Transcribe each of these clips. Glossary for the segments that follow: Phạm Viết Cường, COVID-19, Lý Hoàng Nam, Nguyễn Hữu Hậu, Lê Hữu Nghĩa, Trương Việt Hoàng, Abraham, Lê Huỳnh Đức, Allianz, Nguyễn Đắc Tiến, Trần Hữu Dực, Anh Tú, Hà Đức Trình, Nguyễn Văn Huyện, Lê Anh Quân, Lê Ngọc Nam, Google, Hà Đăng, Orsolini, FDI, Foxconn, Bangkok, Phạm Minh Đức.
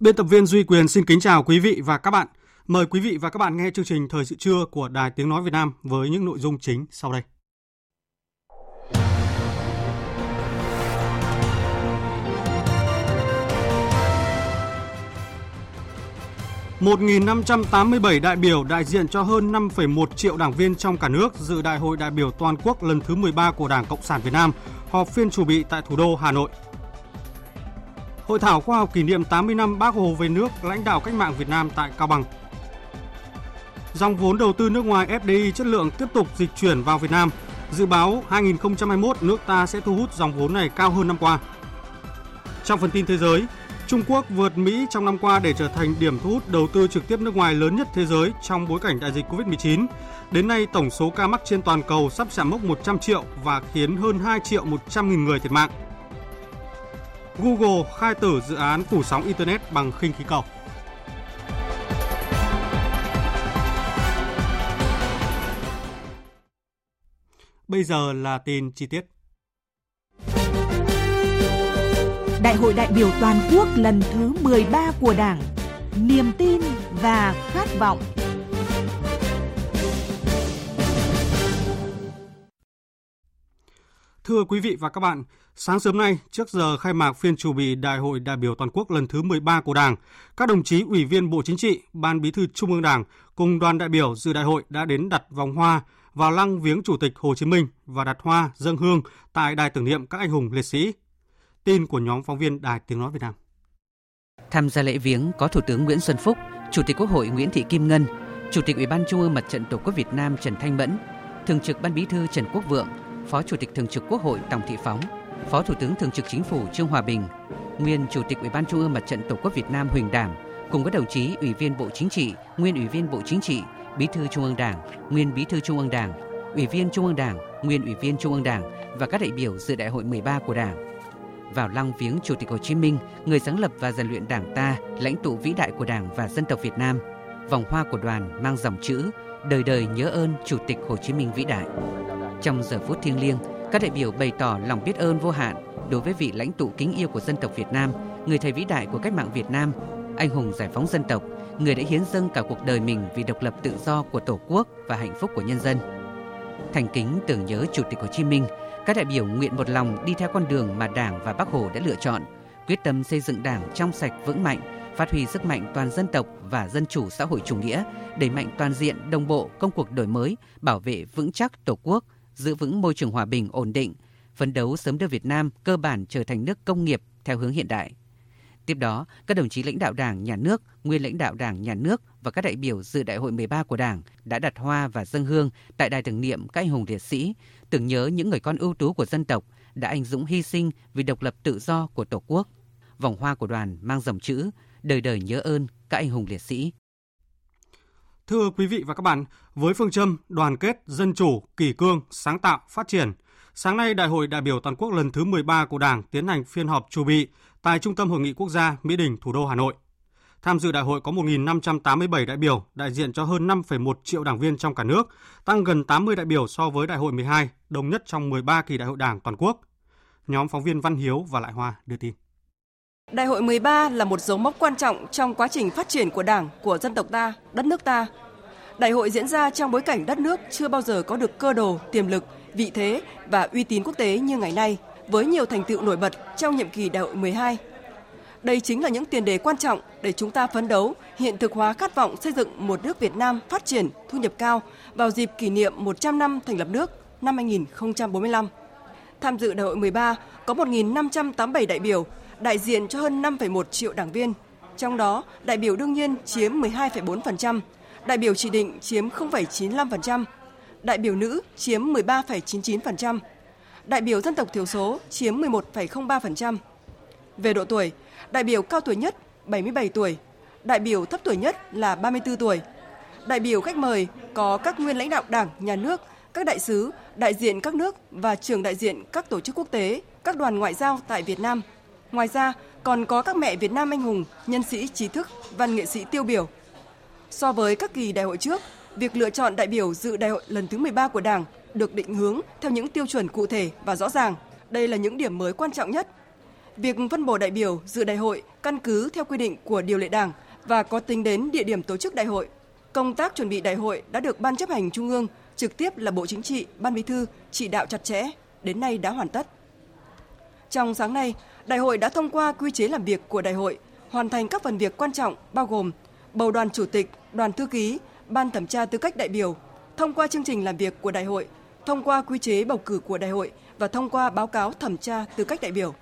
Biên tập viên Duy Quyền xin kính chào quý vị và các bạn. Mời quý vị và các bạn nghe chương trình Thời sự trưa của Đài Tiếng Nói Việt Nam với những nội dung chính sau đây. Một 1.587 đại biểu đại diện cho hơn 5,1 triệu đảng viên trong cả nước dự Đại hội đại biểu toàn quốc lần thứ 13 của Đảng Cộng sản Việt Nam họp phiên chủ bị tại thủ đô Hà Nội. Hội thảo khoa học kỷ niệm 80 năm Bác Hồ về nước, lãnh đạo cách mạng Việt Nam tại Cao Bằng. Dòng vốn đầu tư nước ngoài FDI chất lượng tiếp tục dịch chuyển vào Việt Nam. Dự báo 2021 nước ta sẽ thu hút dòng vốn này cao hơn năm qua. Trong phần tin thế giới, Trung Quốc vượt Mỹ trong năm qua để trở thành điểm thu hút đầu tư trực tiếp nước ngoài lớn nhất thế giới trong bối cảnh đại dịch Covid-19. Đến nay, tổng số ca mắc trên toàn cầu sắp chạm mốc 100 triệu và khiến hơn 2.100.000 người thiệt mạng. Google khai tử dự án phủ sóng Internet bằng khinh khí cầu. Bây giờ là tin chi tiết. Đại hội đại biểu toàn quốc lần thứ 13 của Đảng. Niềm tin và khát vọng. Thưa quý vị và các bạn, sáng sớm nay, trước giờ khai mạc phiên chủ bị Đại hội đại biểu toàn quốc lần thứ 13 của Đảng, các đồng chí Ủy viên Bộ Chính trị, Ban Bí thư Trung ương Đảng cùng đoàn đại biểu dự đại hội đã đến đặt vòng hoa vào lăng viếng Chủ tịch Hồ Chí Minh và đặt hoa dâng hương tại đài tưởng niệm các anh hùng liệt sĩ. Tin của nhóm phóng viên Đài Tiếng Nói Việt Nam. Tham gia lễ viếng có Thủ tướng Nguyễn Xuân Phúc, Chủ tịch Quốc hội Nguyễn Thị Kim Ngân, Chủ tịch Ủy ban Trung ương Mặt trận Tổ quốc Việt Nam Trần Thanh Mẫn, Thường trực Ban Bí thư Trần Quốc Vượng, Phó Chủ tịch Thường trực Quốc hội Tòng Thị Phóng, Phó Thủ tướng Thường trực Chính phủ Trương Hòa Bình, nguyên Chủ tịch Ủy ban Trung ương Mặt trận Tổ quốc Việt Nam Huỳnh Đảm cùng các đồng chí Ủy viên Bộ Chính trị, nguyên Ủy viên Bộ Chính trị, Bí thư Trung ương Đảng, nguyên Bí thư Trung ương Đảng, Ủy viên Trung ương Đảng, nguyên Ủy viên Trung ương Đảng và các đại biểu dự Đại hội 13 của Đảng. Vào lăng viếng Chủ tịch Hồ Chí Minh, người sáng lập và rèn luyện Đảng ta, lãnh tụ vĩ đại của Đảng và dân tộc Việt Nam, vòng hoa của đoàn mang dòng chữ đời đời nhớ ơn Chủ tịch Hồ Chí Minh vĩ đại. Trong giờ phút thiêng liêng, các đại biểu bày tỏ lòng biết ơn vô hạn đối với vị lãnh tụ kính yêu của dân tộc Việt Nam, người thầy vĩ đại của cách mạng Việt Nam, anh hùng giải phóng dân tộc, người đã hiến dâng cả cuộc đời mình vì độc lập tự do của Tổ quốc và hạnh phúc của nhân dân. Thành kính tưởng nhớ Chủ tịch Hồ Chí Minh, các đại biểu nguyện một lòng đi theo con đường mà Đảng và Bác Hồ đã lựa chọn, quyết tâm xây dựng Đảng trong sạch vững mạnh, phát huy sức mạnh toàn dân tộc và dân chủ xã hội chủ nghĩa, đẩy mạnh toàn diện đồng bộ công cuộc đổi mới, bảo vệ vững chắc Tổ quốc, giữ vững môi trường hòa bình ổn định, phấn đấu sớm đưa Việt Nam cơ bản trở thành nước công nghiệp theo hướng hiện đại. Tiếp đó, các đồng chí lãnh đạo Đảng, Nhà nước, nguyên lãnh đạo Đảng, Nhà nước và các đại biểu dự Đại hội 13 của Đảng đã đặt hoa và dâng hương tại đài tưởng niệm các anh hùng liệt sĩ, tưởng nhớ những người con ưu tú của dân tộc đã anh dũng hy sinh vì độc lập tự do của Tổ quốc. Vòng hoa của đoàn mang dòng chữ đời đời nhớ ơn các anh hùng liệt sĩ. Thưa quý vị và các bạn, với phương châm đoàn kết, dân chủ, kỷ cương, sáng tạo, phát triển, sáng nay Đại hội đại biểu toàn quốc lần thứ 13 của Đảng tiến hành phiên họp chủ bị tại Trung tâm Hội nghị Quốc gia Mỹ Đình, thủ đô Hà Nội. Tham dự đại hội có 1.587 đại biểu, đại diện cho hơn 5,1 triệu đảng viên trong cả nước, tăng gần 80 đại biểu so với Đại hội 12, đông nhất trong 13 kỳ Đại hội Đảng toàn quốc. Nhóm phóng viên Văn Hiếu và Lại Hoa đưa tin. Đại hội 13 là một dấu mốc quan trọng trong quá trình phát triển của Đảng, của dân tộc ta, đất nước ta. Đại hội diễn ra trong bối cảnh đất nước chưa bao giờ có được cơ đồ, tiềm lực, vị thế và uy tín quốc tế như ngày nay, với nhiều thành tựu nổi bật trong nhiệm kỳ Đại hội 12. Đây chính là những tiền đề quan trọng để chúng ta phấn đấu hiện thực hóa khát vọng xây dựng một nước Việt Nam phát triển, thu nhập cao vào dịp kỷ niệm 100 năm thành lập nước năm 2045. Tham dự Đại hội 13 có 1.587 đại biểu, đại diện cho hơn 5,1 triệu đảng viên. Trong đó, đại biểu đương nhiên chiếm 12,4%, đại biểu chỉ định chiếm 0,95%, đại biểu nữ chiếm 13,99%, đại biểu dân tộc thiểu số chiếm 11,03%. Về độ tuổi, đại biểu cao tuổi nhất 77 tuổi, đại biểu thấp tuổi nhất là 34 tuổi. Đại biểu khách mời có các nguyên lãnh đạo Đảng, Nhà nước, các đại sứ, đại diện các nước và trưởng đại diện các tổ chức quốc tế, các đoàn ngoại giao tại Việt Nam. Ngoài ra, còn có các mẹ Việt Nam anh hùng, nhân sĩ trí thức, văn nghệ sĩ tiêu biểu. So với các kỳ đại hội trước, việc lựa chọn đại biểu dự đại hội lần thứ 13 của Đảng được định hướng theo những tiêu chuẩn cụ thể và rõ ràng. Đây là những điểm mới quan trọng nhất. Việc phân bổ đại biểu dự đại hội căn cứ theo quy định của điều lệ Đảng và có tính đến địa điểm tổ chức đại hội. Công tác chuẩn bị đại hội đã được Ban Chấp hành Trung ương, trực tiếp là Bộ Chính trị, Ban Bí thư chỉ đạo chặt chẽ, đến nay đã hoàn tất. Trong sáng nay, đại hội đã thông qua quy chế làm việc của đại hội, hoàn thành các phần việc quan trọng bao gồm bầu đoàn chủ tịch, đoàn thư ký, ban thẩm tra tư cách đại biểu, thông qua chương trình làm việc của đại hội, thông qua quy chế bầu cử của đại hội và thông qua báo cáo thẩm tra tư cách đại biểu.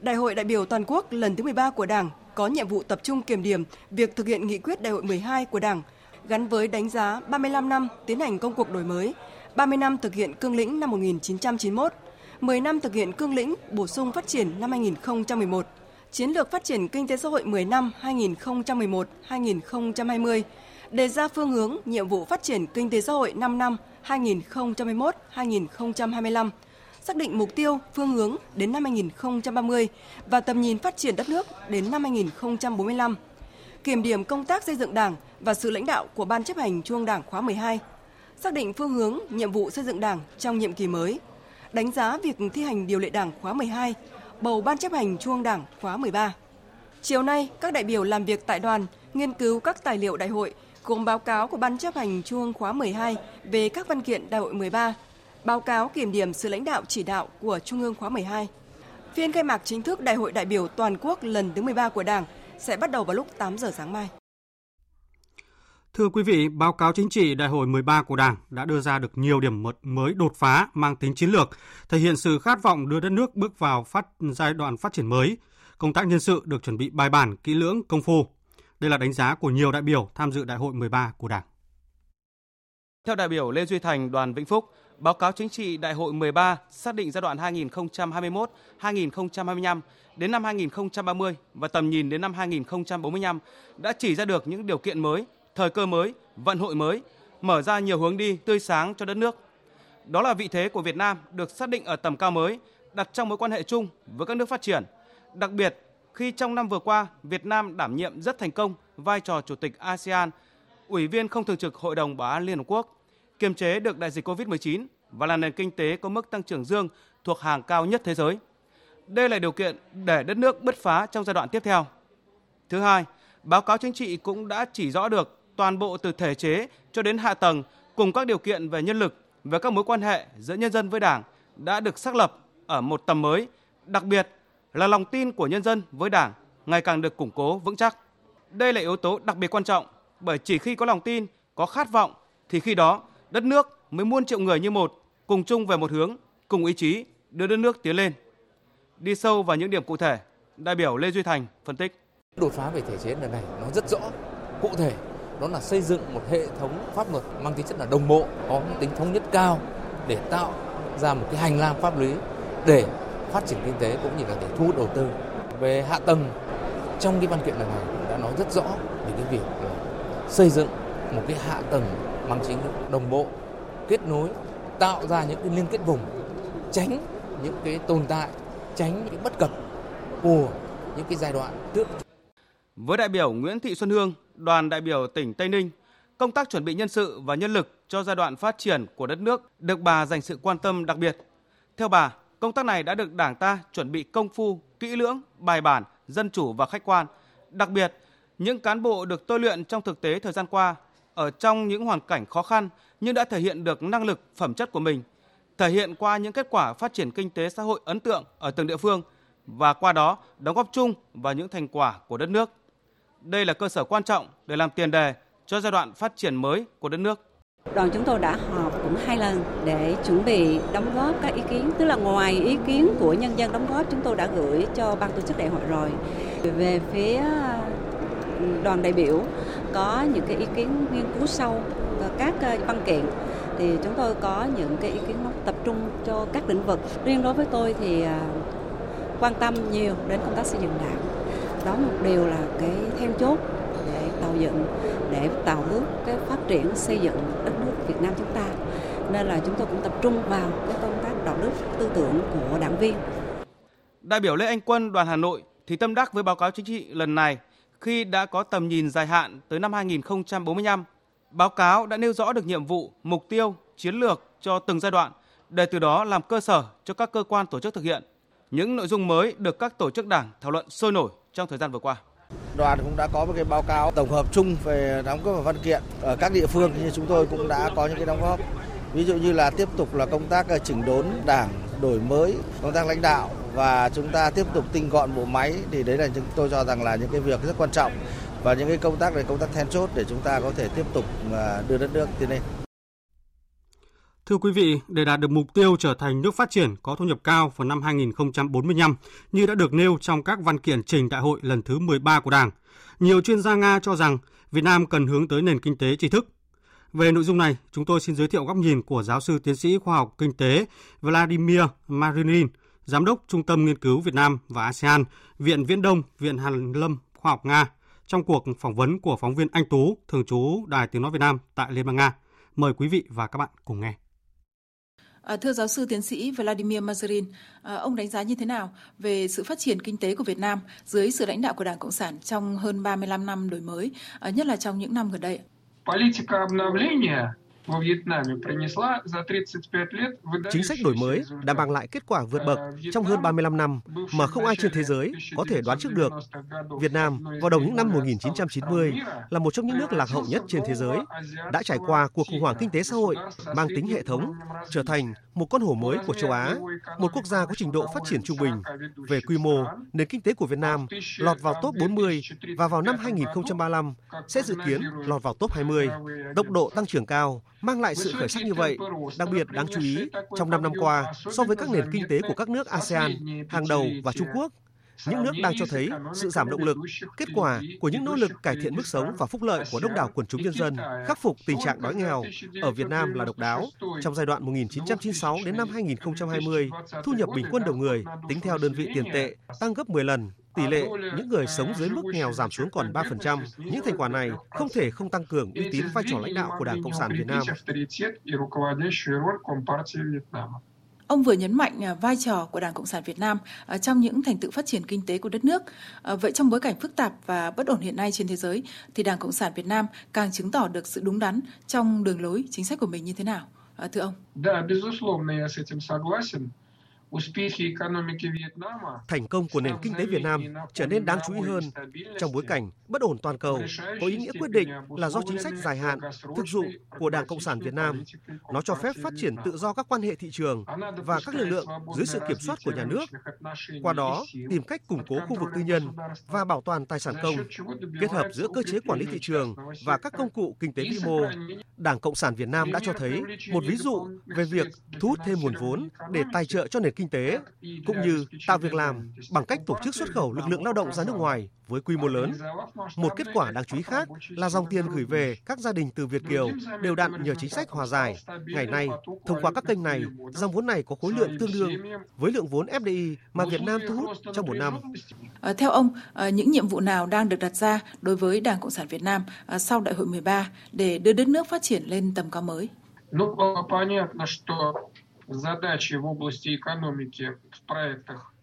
Đại hội đại biểu toàn quốc lần thứ 13 của Đảng có nhiệm vụ tập trung kiểm điểm việc thực hiện nghị quyết đại hội 12 của Đảng, gắn với đánh giá 35 năm tiến hành công cuộc đổi mới, 30 năm thực hiện cương lĩnh năm 1991, 10 năm thực hiện cương lĩnh bổ sung phát triển năm 2011, chiến lược phát triển kinh tế xã hội 10 năm 2011-2020, đề ra phương hướng nhiệm vụ phát triển kinh tế xã hội 5 năm 2021-2025, xác định mục tiêu, phương hướng đến năm 2030 và tầm nhìn phát triển đất nước đến năm 2045, kiểm điểm công tác xây dựng Đảng và sự lãnh đạo của Ban Chấp hành Trung ương Đảng khóa 12, xác định phương hướng, nhiệm vụ xây dựng Đảng trong nhiệm kỳ mới, đánh giá việc thi hành điều lệ Đảng khóa 12, bầu Ban Chấp hành Trung ương Đảng khóa 13. Chiều nay, các đại biểu làm việc tại đoàn, nghiên cứu các tài liệu đại hội, gồm báo cáo của Ban Chấp hành Trung ương khóa 12 về các văn kiện đại hội 13, báo cáo kiểm điểm sự lãnh đạo chỉ đạo của Trung ương khóa 12. Phiên khai mạc chính thức Đại hội đại biểu toàn quốc lần thứ 13 của Đảng sẽ bắt đầu vào lúc 8 giờ sáng mai. Thưa quý vị, báo cáo chính trị Đại hội 13 của Đảng đã đưa ra được nhiều điểm mới đột phá mang tính chiến lược, thể hiện sự khát vọng đưa đất nước bước vào giai đoạn phát triển mới. Công tác nhân sự được chuẩn bị bài bản, kỹ lưỡng, công phu. Đây là đánh giá của nhiều đại biểu tham dự Đại hội 13 của Đảng. Theo đại biểu Lê Duy Thành, Đoàn Vĩnh Phúc, báo cáo chính trị Đại hội 13 xác định giai đoạn 2021-2025 đến năm 2030 và tầm nhìn đến năm 2045 đã chỉ ra được những điều kiện mới, thời cơ mới, vận hội mới, mở ra nhiều hướng đi tươi sáng cho đất nước. Đó là vị thế của Việt Nam được xác định ở tầm cao mới, đặt trong mối quan hệ chung với các nước phát triển. Đặc biệt, khi trong năm vừa qua, Việt Nam đảm nhiệm rất thành công vai trò Chủ tịch ASEAN, Ủy viên không thường trực Hội đồng Bảo an Liên Hợp Quốc, kiềm chế được đại dịch COVID-19 và là nền kinh tế có mức tăng trưởng dương thuộc hàng cao nhất thế giới. Đây là điều kiện để đất nước bứt phá trong giai đoạn tiếp theo. Thứ hai, báo cáo chính trị cũng đã chỉ rõ được toàn bộ từ thể chế cho đến hạ tầng cùng các điều kiện về nhân lực và các mối quan hệ giữa nhân dân với Đảng đã được xác lập ở một tầm mới, đặc biệt là lòng tin của nhân dân với Đảng ngày càng được củng cố vững chắc. Đây là yếu tố đặc biệt quan trọng bởi chỉ khi có lòng tin, có khát vọng thì khi đó đất nước mới muôn triệu người như một, cùng chung về một hướng, cùng ý chí đưa đất nước tiến lên. Đi sâu vào những điểm cụ thể, đại biểu Lê Duy Thành phân tích. Đột phá về thể chế lần này nó rất rõ, cụ thể. Đó là xây dựng một hệ thống pháp luật mang tính chất là đồng bộ, có tính thống nhất cao để tạo ra một cái hành lang pháp lý để phát triển kinh tế cũng như là để thu hút đầu tư. Về hạ tầng, trong cái văn kiện lần này đã nói rất rõ về cái việc xây dựng một cái hạ tầng mang tính đồng bộ, kết nối, tạo ra những cái liên kết vùng, tránh những cái tồn tại, tránh những bất cập của những cái giai đoạn trước. Với đại biểu Nguyễn Thị Xuân Hương, Đoàn đại biểu tỉnh Tây Ninh, công tác chuẩn bị nhân sự và nhân lực cho giai đoạn phát triển của đất nước được bà dành sự quan tâm đặc biệt. Theo bà, công tác này đã được Đảng ta chuẩn bị công phu, kỹ lưỡng, bài bản, dân chủ và khách quan. Đặc biệt, những cán bộ được tôi luyện trong thực tế thời gian qua, ở trong những hoàn cảnh khó khăn nhưng đã thể hiện được năng lực, phẩm chất của mình, thể hiện qua những kết quả phát triển kinh tế xã hội ấn tượng ở từng địa phương và qua đó đóng góp chung vào những thành quả của đất nước. Đây là cơ sở quan trọng để làm tiền đề cho giai đoạn phát triển mới của đất nước. Đoàn chúng tôi đã họp cũng 2 lần để chuẩn bị đóng góp các ý kiến, tức là ngoài ý kiến của nhân dân đóng góp chúng tôi đã gửi cho ban tổ chức đại hội rồi. Về phía đoàn đại biểu có những cái ý kiến nghiên cứu sâu các văn kiện thì chúng tôi có những cái ý kiến tập trung cho các lĩnh vực. Riêng đối với tôi thì quan tâm nhiều đến công tác xây dựng đảng. Đó một điều là cái then chốt để tạo bước cái phát triển xây dựng đất nước Việt Nam chúng ta. Nên là chúng tôi cũng tập trung vào cái công tác đạo đức tư tưởng của đảng viên. Đại biểu Lê Anh Quân đoàn Hà Nội thì tâm đắc với báo cáo chính trị lần này khi đã có tầm nhìn dài hạn tới năm 2045. Báo cáo đã nêu rõ được nhiệm vụ, mục tiêu, chiến lược cho từng giai đoạn để từ đó làm cơ sở cho các cơ quan tổ chức thực hiện. Những nội dung mới được các tổ chức đảng thảo luận sôi nổi trong thời gian vừa qua. Đoàn cũng đã có một cái báo cáo tổng hợp chung về đóng góp và văn kiện ở các địa phương thì chúng tôi cũng đã có những cái đóng góp. Ví dụ như là tiếp tục là công tác chỉnh đốn đảng, đổi mới, công tác lãnh đạo và chúng ta tiếp tục tinh gọn bộ máy thì đấy là chúng tôi cho rằng là những cái việc rất quan trọng và những cái công tác này công tác then chốt để chúng ta có thể tiếp tục đưa đất nước tiến lên. Thưa quý vị, để đạt được mục tiêu trở thành nước phát triển có thu nhập cao vào năm 2045 như đã được nêu trong các văn kiện trình đại hội lần thứ 13 của Đảng, nhiều chuyên gia Nga cho rằng Việt Nam cần hướng tới nền kinh tế tri thức. Về nội dung này, chúng tôi xin giới thiệu góc nhìn của giáo sư tiến sĩ khoa học kinh tế Vladimir Marinin, Giám đốc Trung tâm Nghiên cứu Việt Nam và ASEAN, Viện Viễn Đông, Viện Hàn Lâm Khoa học Nga, trong cuộc phỏng vấn của phóng viên Anh Tú, thường trú Đài Tiếng Nói Việt Nam tại Liên bang Nga. Mời quý vị và các bạn cùng nghe. Thưa giáo sư tiến sĩ Vladimir Marinin, ông đánh giá như thế nào về sự phát triển kinh tế của Việt Nam dưới sự lãnh đạo của Đảng Cộng sản trong hơn 35 năm đổi mới, nhất là trong những năm gần đây? Chính sách đổi mới đã mang lại kết quả vượt bậc trong hơn 35 năm mà không ai trên thế giới có thể đoán trước được. Việt Nam vào đầu những năm 1990 là một trong những nước lạc hậu nhất trên thế giới, đã trải qua cuộc khủng hoảng kinh tế xã hội mang tính hệ thống, trở thành một con hổ mới của châu Á, một quốc gia có trình độ phát triển trung bình. Về quy mô, nền kinh tế của Việt Nam lọt vào top 40 và vào năm 2035 sẽ dự kiến lọt vào top 20, tốc độ tăng trưởng cao, mang lại sự khởi sắc như vậy. Đặc biệt đáng chú ý, trong 5 năm qua, so với các nền kinh tế của các nước ASEAN, hàng đầu và Trung Quốc, những nước đang cho thấy sự giảm động lực, kết quả của những nỗ lực cải thiện mức sống và phúc lợi của đông đảo quần chúng nhân dân, khắc phục tình trạng đói nghèo ở Việt Nam là độc đáo. Trong giai đoạn 1996 đến năm 2020, thu nhập bình quân đầu người tính theo đơn vị tiền tệ tăng gấp 10 lần. Tỷ lệ những người sống dưới mức nghèo giảm xuống còn 3%. Những thành quả này không thể không tăng cường uy tín vai trò lãnh đạo của Đảng Cộng sản Việt Nam. Ông vừa nhấn mạnh vai trò của Đảng Cộng sản Việt Nam trong những thành tựu phát triển kinh tế của đất nước. Vậy trong bối cảnh phức tạp và bất ổn hiện nay trên thế giới, thì Đảng Cộng sản Việt Nam càng chứng tỏ được sự đúng đắn trong đường lối chính sách của mình như thế nào? Thưa ông. Thành công của nền kinh tế Việt Nam trở nên đáng chú ý hơn trong bối cảnh bất ổn toàn cầu có ý nghĩa quyết định là do chính sách dài hạn, thực dụng của Đảng Cộng sản Việt Nam. Nó cho phép phát triển tự do các quan hệ thị trường và các lực lượng dưới sự kiểm soát của nhà nước, qua đó tìm cách củng cố khu vực tư nhân và bảo toàn tài sản công, kết hợp giữa cơ chế quản lý thị trường và các công cụ kinh tế vĩ mô. Đảng Cộng sản Việt Nam đã cho thấy một ví dụ về việc thu hút thêm nguồn vốn để tài trợ cho nền kinh tế, cũng như tạo việc làm bằng cách tổ chức xuất khẩu lực lượng lao động ra nước ngoài với quy mô lớn. Một kết quả đáng chú ý khác là dòng tiền gửi về các gia đình từ Việt kiều đều đặn nhờ chính sách hòa giải. Ngày nay, thông qua các kênh này, dòng vốn này có khối lượng tương đương với lượng vốn FDI mà Việt Nam thu hút trong một năm. Theo ông, những nhiệm vụ nào đang được đặt ra đối với Đảng Cộng sản Việt Nam sau Đại hội 13 để đưa đất nước phát triển lên tầm cao mới?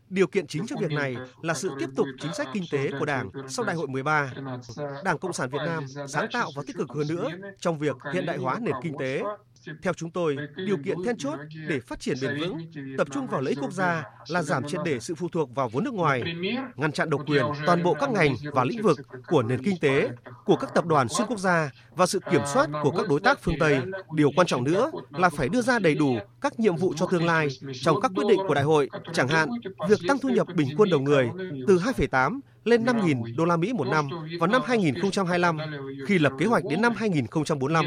Điều kiện chính cho việc này là sự tiếp tục chính sách kinh tế của Đảng sau Đại hội 13. Đảng Cộng sản Việt Nam sáng tạo và tích cực hơn nữa trong việc hiện đại hóa nền kinh tế. Theo chúng tôi, điều kiện then chốt để phát triển bền vững, tập trung vào lợi ích quốc gia là giảm triệt để sự phụ thuộc vào vốn nước ngoài, ngăn chặn độc quyền toàn bộ các ngành và lĩnh vực của nền kinh tế, của các tập đoàn xuyên quốc gia và sự kiểm soát của các đối tác phương Tây. Điều quan trọng nữa là phải đưa ra đầy đủ các nhiệm vụ cho tương lai trong các quyết định của Đại hội, chẳng hạn việc tăng thu nhập bình quân đầu người từ 2,8 lên 5.000 đô la Mỹ một năm vào năm 2025. Khi lập kế hoạch đến năm 2045,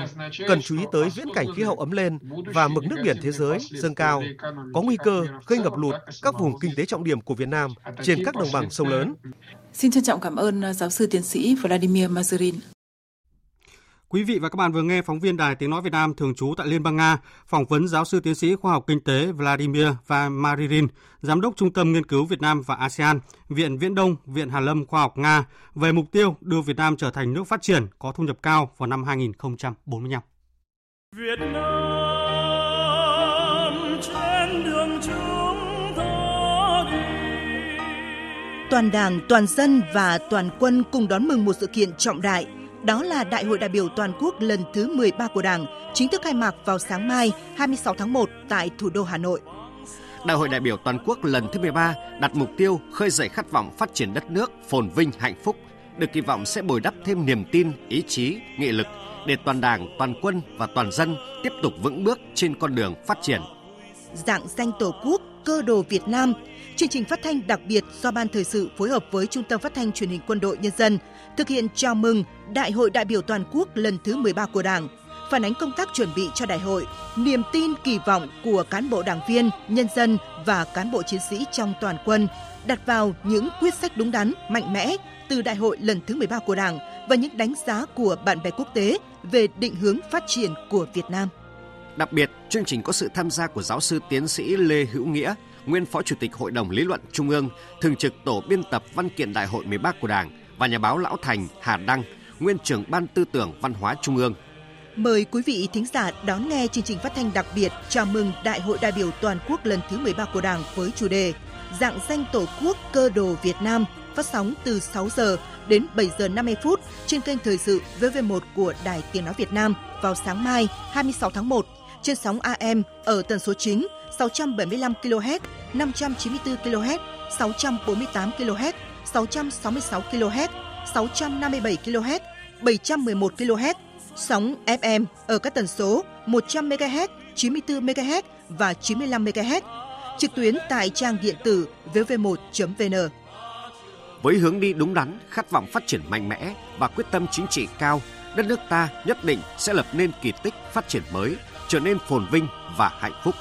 cần chú ý tới viễn cảnh khí hậu ấm lên và mực nước biển thế giới dâng cao, có nguy cơ gây ngập lụt các vùng kinh tế trọng điểm của Việt Nam trên các đồng bằng sông lớn. Xin trân trọng cảm ơn giáo sư tiến sĩ Vladimir Marinin. Quý vị và các bạn vừa nghe phóng viên Đài Tiếng Nói Việt Nam thường trú tại Liên bang Nga phỏng vấn giáo sư tiến sĩ khoa học kinh tế Vladimir Marinin, giám đốc Trung tâm Nghiên cứu Việt Nam và ASEAN, Viện Viễn Đông, Viện Hàn Lâm Khoa học Nga về mục tiêu đưa Việt Nam trở thành nước phát triển có thu nhập cao vào năm 2045. Việt Nam trên đường chúng ta đi. Toàn Đảng, toàn dân và toàn quân cùng đón mừng một sự kiện trọng đại. Đó là Đại hội đại biểu toàn quốc lần thứ 13 của Đảng, chính thức khai mạc vào sáng mai 26 tháng 1 tại thủ đô Hà Nội. Đại hội đại biểu toàn quốc lần thứ 13 đặt mục tiêu khơi dậy khát vọng phát triển đất nước phồn vinh hạnh phúc, được kỳ vọng sẽ bồi đắp thêm niềm tin, ý chí, nghị lực để toàn Đảng, toàn quân và toàn dân tiếp tục vững bước trên con đường phát triển. Rạng danh Tổ quốc, cơ đồ Việt Nam, chương trình phát thanh đặc biệt do Ban Thời sự phối hợp với Trung tâm Phát thanh Truyền hình Quân đội Nhân dân thực hiện chào mừng Đại hội đại biểu toàn quốc lần thứ 13 của Đảng, phản ánh công tác chuẩn bị cho đại hội, niềm tin kỳ vọng của cán bộ đảng viên, nhân dân và cán bộ chiến sĩ trong toàn quân đặt vào những quyết sách đúng đắn, mạnh mẽ từ Đại hội lần thứ 13 của Đảng và những đánh giá của bạn bè quốc tế về định hướng phát triển của Việt Nam. Đặc biệt, chương trình có sự tham gia của giáo sư tiến sĩ Lê Hữu Nghĩa, nguyên Phó Chủ tịch Hội đồng Lý luận Trung ương, thường trực tổ biên tập văn kiện Đại hội 13 của Đảng và nhà báo Lão Thành, Hà Đăng, nguyên trưởng Ban Tư tưởng Văn hóa Trung ương. Mời quý vị thính giả đón nghe chương trình phát thanh đặc biệt chào mừng Đại hội đại biểu toàn quốc lần thứ 13 của Đảng với chủ đề Rạng danh Tổ quốc, cơ đồ Việt Nam, phát sóng từ 6 giờ đến 7 giờ 50 phút trên kênh Thời sự VV1 của Đài Tiếng Nói Việt Nam vào sáng mai 26 tháng 1 trên sóng AM ở tần số chính 675 kHz, 594 kHz, 648 kHz, 666 kHz, 657 kHz, 711 kHz, sóng FM ở các tần số 100 MHz, 94 MHz và 95 MHz, trực tuyến tại trang điện tử vv1.vn. Với hướng đi đúng đắn, khát vọng phát triển mạnh mẽ và quyết tâm chính trị cao, đất nước ta nhất định sẽ lập nên kỳ tích phát triển mới, trở nên phồn vinh và hạnh phúc.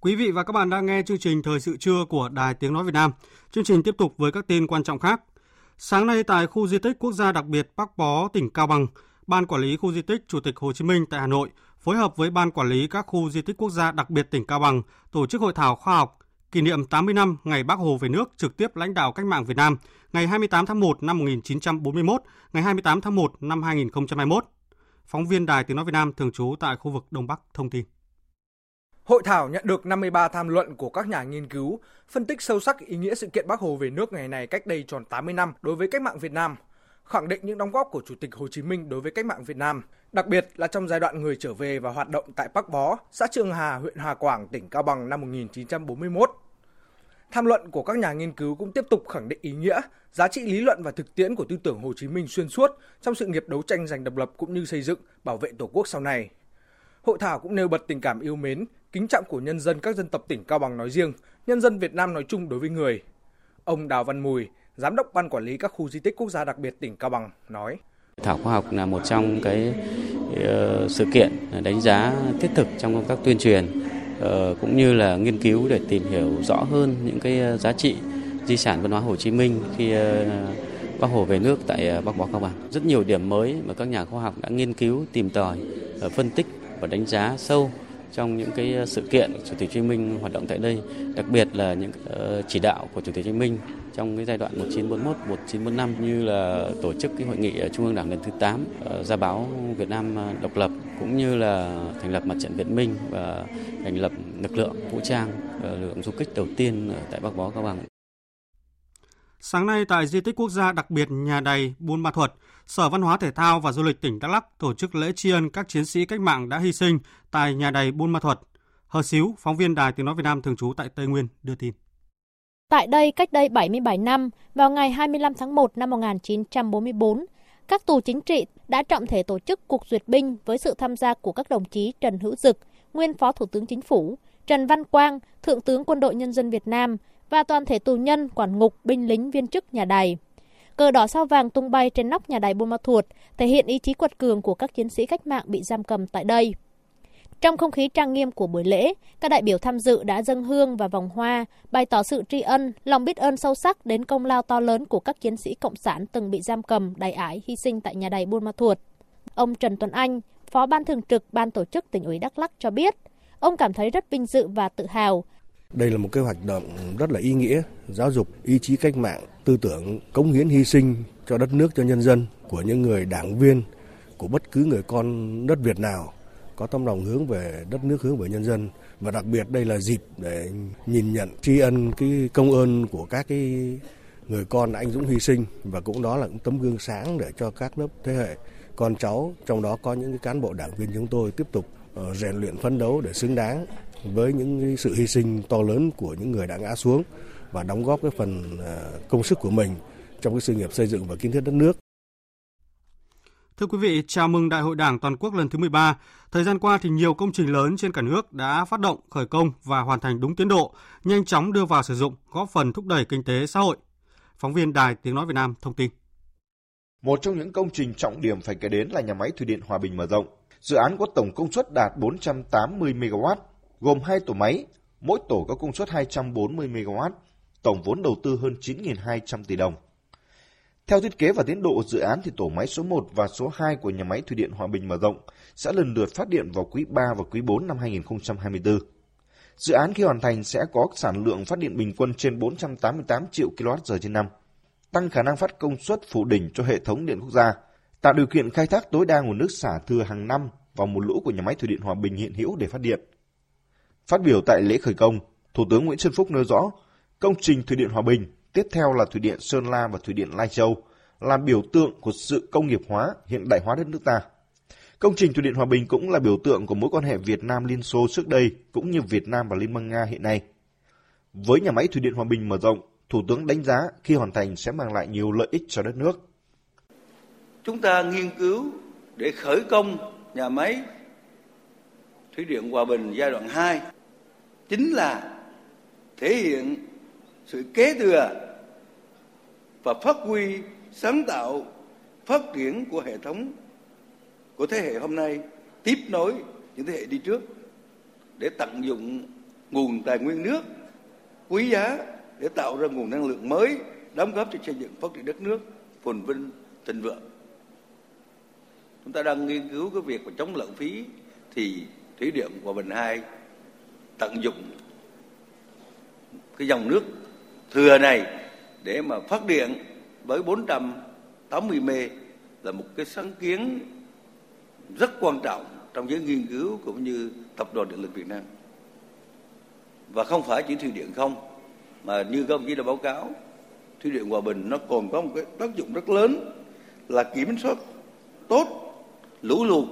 Quý vị và các bạn đang nghe chương trình Thời sự trưa của Đài Tiếng Nói Việt Nam. Chương trình tiếp tục với các tin quan trọng khác. Sáng nay tại khu di tích quốc gia đặc biệt Bắc Bó, tỉnh Cao Bằng, Ban Quản lý khu di tích Chủ tịch Hồ Chí Minh tại Hà Nội phối hợp với Ban Quản lý các khu di tích quốc gia đặc biệt tỉnh Cao Bằng tổ chức hội thảo khoa học kỷ niệm 80 năm Ngày Bác Hồ về nước trực tiếp lãnh đạo cách mạng Việt Nam ngày 28 tháng 1 năm 1941, ngày 28 tháng 1 năm 2021. Phóng viên Đài Tiếng Nói Việt Nam thường trú tại khu vực Đông Bắc thông tin. Hội thảo nhận được 53 tham luận của các nhà nghiên cứu, phân tích sâu sắc ý nghĩa sự kiện Bác Hồ về nước ngày này cách đây tròn 80 năm đối với cách mạng Việt Nam, khẳng định những đóng góp của Chủ tịch Hồ Chí Minh đối với cách mạng Việt Nam, đặc biệt là trong giai đoạn người trở về và hoạt động tại Bắc Bó, xã Trường Hà, huyện Hà Quảng, tỉnh Cao Bằng năm 1941. Tham luận của các nhà nghiên cứu cũng tiếp tục khẳng định ý nghĩa, giá trị lý luận và thực tiễn của tư tưởng Hồ Chí Minh xuyên suốt trong sự nghiệp đấu tranh giành độc lập cũng như xây dựng, bảo vệ Tổ quốc sau này. Hội thảo cũng nêu bật tình cảm yêu mến, kính trọng của nhân dân các dân tộc tỉnh Cao Bằng nói riêng, nhân dân Việt Nam nói chung đối với người. Ông Đào Văn Mùi, Giám đốc Ban Quản lý các khu di tích quốc gia đặc biệt tỉnh Cao Bằng nói. Thảo khoa học là một trong cái sự kiện đánh giá thiết thực trong công tác tuyên truyền, cũng như là nghiên cứu để tìm hiểu rõ hơn những cái giá trị di sản văn hóa Hồ Chí Minh khi Bác Hồ về nước tại Bắc Bó Cao Bằng. Rất nhiều điểm mới mà các nhà khoa học đã nghiên cứu, tìm tòi, phân tích và đánh giá sâu trong những cái sự kiện Chủ tịch Hồ Chí Minh hoạt động tại đây, đặc biệt là những chỉ đạo của Chủ tịch Hồ Chí Minh trong cái giai đoạn 1941-1945 như là tổ chức cái hội nghị Trung ương Đảng lần thứ 8, ra báo Việt Nam độc lập cũng như là thành lập mặt trận Việt Minh và thành lập lực lượng vũ trang, lực lượng du kích đầu tiên ở tại Bắc Bó Cao Bằng. Sáng nay tại di tích quốc gia đặc biệt Nhà Đày, Buôn Ma Thuột, Sở Văn hóa Thể thao và Du lịch tỉnh Đắk Lắk tổ chức lễ tri ân các chiến sĩ cách mạng đã hy sinh tại Nhà Đày, Buôn Ma Thuột. Hờ Xíu, phóng viên Đài Tiếng Nói Việt Nam thường trú tại Tây Nguyên đưa tin. Tại đây, cách đây 77 năm, vào ngày 25 tháng 1 năm 1944, các tù chính trị đã trọng thể tổ chức cuộc duyệt binh với sự tham gia của các đồng chí Trần Hữu Dực, nguyên Phó Thủ tướng Chính phủ, Trần Văn Quang, Thượng tướng Quân đội Nhân dân Việt Nam và toàn thể tù nhân, quản ngục, binh lính, viên chức nhà đài. Cờ đỏ sao vàng tung bay trên nóc nhà đài Buôn Ma Thuột, thể hiện ý chí quật cường của các chiến sĩ cách mạng bị giam cầm tại đây. Trong không khí trang nghiêm của buổi lễ, các đại biểu tham dự đã dâng hương và vòng hoa, bày tỏ sự tri ân, lòng biết ơn sâu sắc đến công lao to lớn của các chiến sĩ cộng sản từng bị giam cầm, đày ải, hy sinh tại nhà đài Buôn Ma Thuột. Ông Trần Tuấn Anh, Phó Ban Thường trực Ban Tổ chức Tỉnh ủy Đắk Lắk cho biết, ông cảm thấy rất vinh dự và tự hào. Đây là một cái hoạt động rất là ý nghĩa, giáo dục ý chí cách mạng, tư tưởng cống hiến hy sinh cho đất nước, cho nhân dân, của những người đảng viên, của bất cứ người con đất Việt nào có tấm lòng hướng về đất nước, hướng về nhân dân. Và đặc biệt đây là dịp để nhìn nhận, tri ân cái công ơn của các cái người con anh dũng hy sinh, và cũng đó là cũng tấm gương sáng để cho các lớp thế hệ con cháu, trong đó có những cái cán bộ đảng viên chúng tôi tiếp tục rèn luyện phấn đấu để xứng đáng với những sự hy sinh to lớn của những người đã ngã xuống và đóng góp cái phần công sức của mình trong cái sự nghiệp xây dựng và kiến thiết đất nước. Thưa quý vị, chào mừng Đại hội Đảng toàn quốc lần thứ 13. Thời gian qua thì nhiều công trình lớn trên cả nước đã phát động, khởi công và hoàn thành đúng tiến độ, nhanh chóng đưa vào sử dụng, góp phần thúc đẩy kinh tế xã hội. Phóng viên Đài Tiếng nói Việt Nam thông tin. Một trong những công trình trọng điểm phải kể đến là nhà máy thủy điện Hòa Bình mở rộng. Dự án có tổng công suất đạt 480 MW, gồm 2 tổ máy, mỗi tổ có công suất 240 MW, tổng vốn đầu tư hơn 9.200 tỷ đồng. Theo thiết kế và tiến độ dự án thì tổ máy số 1 và số 2 của nhà máy thủy điện Hòa Bình mở rộng sẽ lần lượt phát điện vào quý 3 và quý 4 năm 2024. Dự án khi hoàn thành sẽ có sản lượng phát điện bình quân trên 488 triệu kWh trên năm, tăng khả năng phát công suất phủ đỉnh cho hệ thống điện quốc gia, tạo điều kiện khai thác tối đa nguồn nước xả thừa hàng năm vào một lũ của nhà máy thủy điện Hòa Bình hiện hữu để phát điện. Phát biểu tại lễ khởi công, Thủ tướng Nguyễn Xuân Phúc nêu rõ, công trình thủy điện Hòa Bình, tiếp theo là thủy điện Sơn La và thủy điện Lai Châu, là biểu tượng của sự công nghiệp hóa, hiện đại hóa đất nước ta. Công trình thủy điện Hòa Bình cũng là biểu tượng của mối quan hệ Việt Nam - Liên Xô trước đây cũng như Việt Nam và Liên bang Nga hiện nay. Với nhà máy thủy điện Hòa Bình mở rộng, Thủ tướng đánh giá khi hoàn thành sẽ mang lại nhiều lợi ích cho đất nước. Chúng ta nghiên cứu để khởi công nhà máy thủy điện Hòa Bình giai đoạn 2 chính là thể hiện sự kế thừa và phát huy sáng tạo phát triển của hệ thống của thế hệ hôm nay, tiếp nối những thế hệ đi trước để tận dụng nguồn tài nguyên nước quý giá để tạo ra nguồn năng lượng mới, đóng góp cho xây dựng phát triển đất nước phồn vinh thịnh vượng. Chúng ta đang nghiên cứu cái việc chống lãng phí thì thủy điện Hòa Bình 2 tận dụng cái dòng nước thừa này để mà phát điện với 480 mê là một cái sáng kiến rất quan trọng trong giới nghiên cứu cũng như Tập đoàn Điện lực Việt Nam. Và không phải chỉ thủy điện không, mà như các ông chí đã báo cáo, thủy điện Hòa Bình nó còn có một cái tác dụng rất lớn là kiểm soát tốt lũ lụt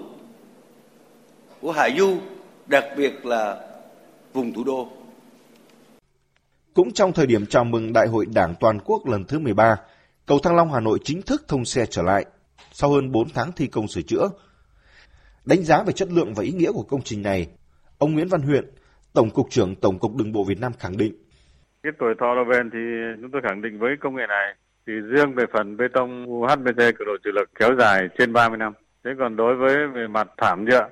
của hạ du, đặc biệt là vùng thủ đô. Cũng trong thời điểm chào mừng Đại hội Đảng toàn quốc lần thứ 13, cầu Thăng Long Hà Nội chính thức thông xe trở lại sau hơn 4 tháng thi công sửa chữa. Đánh giá về chất lượng và ý nghĩa của công trình này, ông Nguyễn Văn Huyện, Tổng cục trưởng Tổng cục Đường bộ Việt Nam khẳng định: cái tuổi thọ lâu bền thì chúng tôi khẳng định với công nghệ này thì riêng về phần bê tông UHPT cường độ chịu lực kéo dài trên 30 năm. Thế còn đối với về mặt thảm nhựa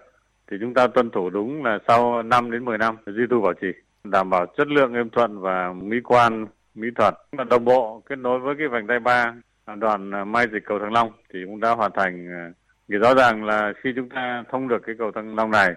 thì chúng ta tuân thủ đúng là sau 5 đến 10 năm duy tu bảo trì, đảm bảo chất lượng êm thuận và mỹ quan, mỹ thuật. Đồng bộ kết nối với cái vành đai 3 đoạn mai dịch cầu Thăng Long thì cũng đã hoàn thành. Thì rõ ràng là khi chúng ta thông được cái cầu Thăng Long này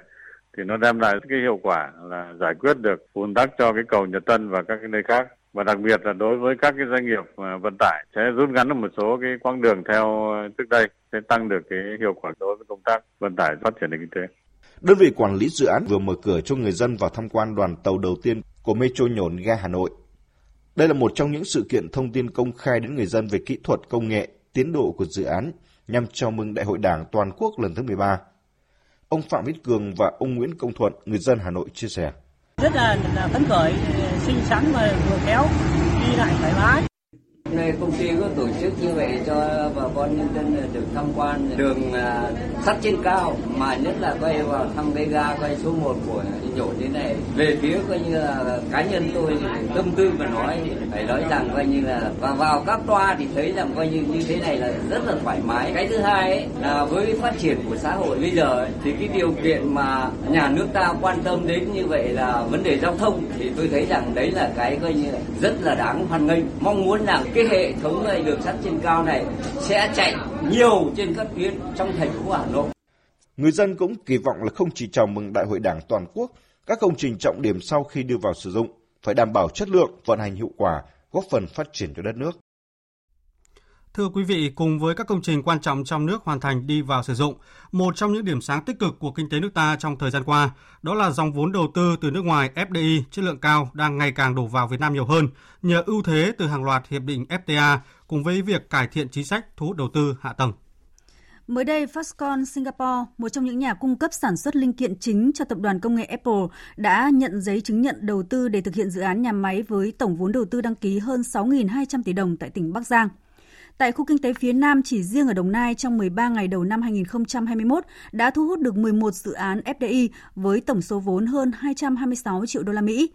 thì nó đem lại cái hiệu quả là giải quyết được ùn tắc cho cái cầu Nhật Tân và các cái nơi khác. Và đặc biệt là đối với các cái doanh nghiệp vận tải sẽ rút ngắn được một số cái quãng đường theo trước đây, sẽ tăng được cái hiệu quả đối với công tác vận tải phát triển nền kinh tế. Đơn vị quản lý dự án vừa mở cửa cho người dân vào tham quan đoàn tàu đầu tiên của Metro Nhổn ga Hà Nội. Đây là một trong những sự kiện thông tin công khai đến người dân về kỹ thuật, công nghệ, tiến độ của dự án nhằm chào mừng Đại hội Đảng toàn quốc lần thứ 13. Ông Phạm Viết Cường và ông Nguyễn Công Thuận, người dân Hà Nội chia sẻ: rất là phấn khởi, xinh xắn và vừa khéo. đi lại thoải mái. Nơi công ty có tổ chức như vậy cho bà con nhân dân được tham quan đường sắt trên cao, mà nhất là quay vào thăm cái ga quay số 1 của Nhổn thế này. Về phía coi như là cá nhân tôi tâm tư mà nói thì phải nói rằng coi như là vào các toa thì thấy rằng coi như thế này là rất là thoải mái. Cái thứ hai ấy, là với phát triển của xã hội bây giờ ấy, thì cái điều kiện mà nhà nước ta quan tâm đến như vậy là vấn đề giao thông thì tôi thấy rằng đấy là cái coi như rất là đáng hoan nghênh. Mong muốn rằng cái hệ thống này đường sắt trên cao này sẽ chạy nhiều trên các tuyến trong thành phố Hà Nội. Người dân cũng kỳ vọng là không chỉ chào mừng Đại hội Đảng toàn quốc, các công trình trọng điểm sau khi đưa vào sử dụng phải đảm bảo chất lượng, vận hành hiệu quả, góp phần phát triển cho đất nước. Thưa quý vị, cùng với các công trình quan trọng trong nước hoàn thành đi vào sử dụng, một trong những điểm sáng tích cực của kinh tế nước ta trong thời gian qua, đó là dòng vốn đầu tư từ nước ngoài FDI chất lượng cao đang ngày càng đổ vào Việt Nam nhiều hơn, nhờ ưu thế từ hàng loạt hiệp định FTA cùng với việc cải thiện chính sách thu hút đầu tư hạ tầng. Mới đây, Foxconn Singapore, một trong những nhà cung cấp sản xuất linh kiện chính cho tập đoàn công nghệ Apple, đã nhận giấy chứng nhận đầu tư để thực hiện dự án nhà máy với tổng vốn đầu tư đăng ký hơn 6.200 tỷ đồng tại tỉnh Bắc Giang. Tại khu kinh tế phía Nam, chỉ riêng ở Đồng Nai trong 13 ngày đầu năm 2021 đã thu hút được 11 dự án FDI với tổng số vốn hơn 226 triệu đô la Mỹ.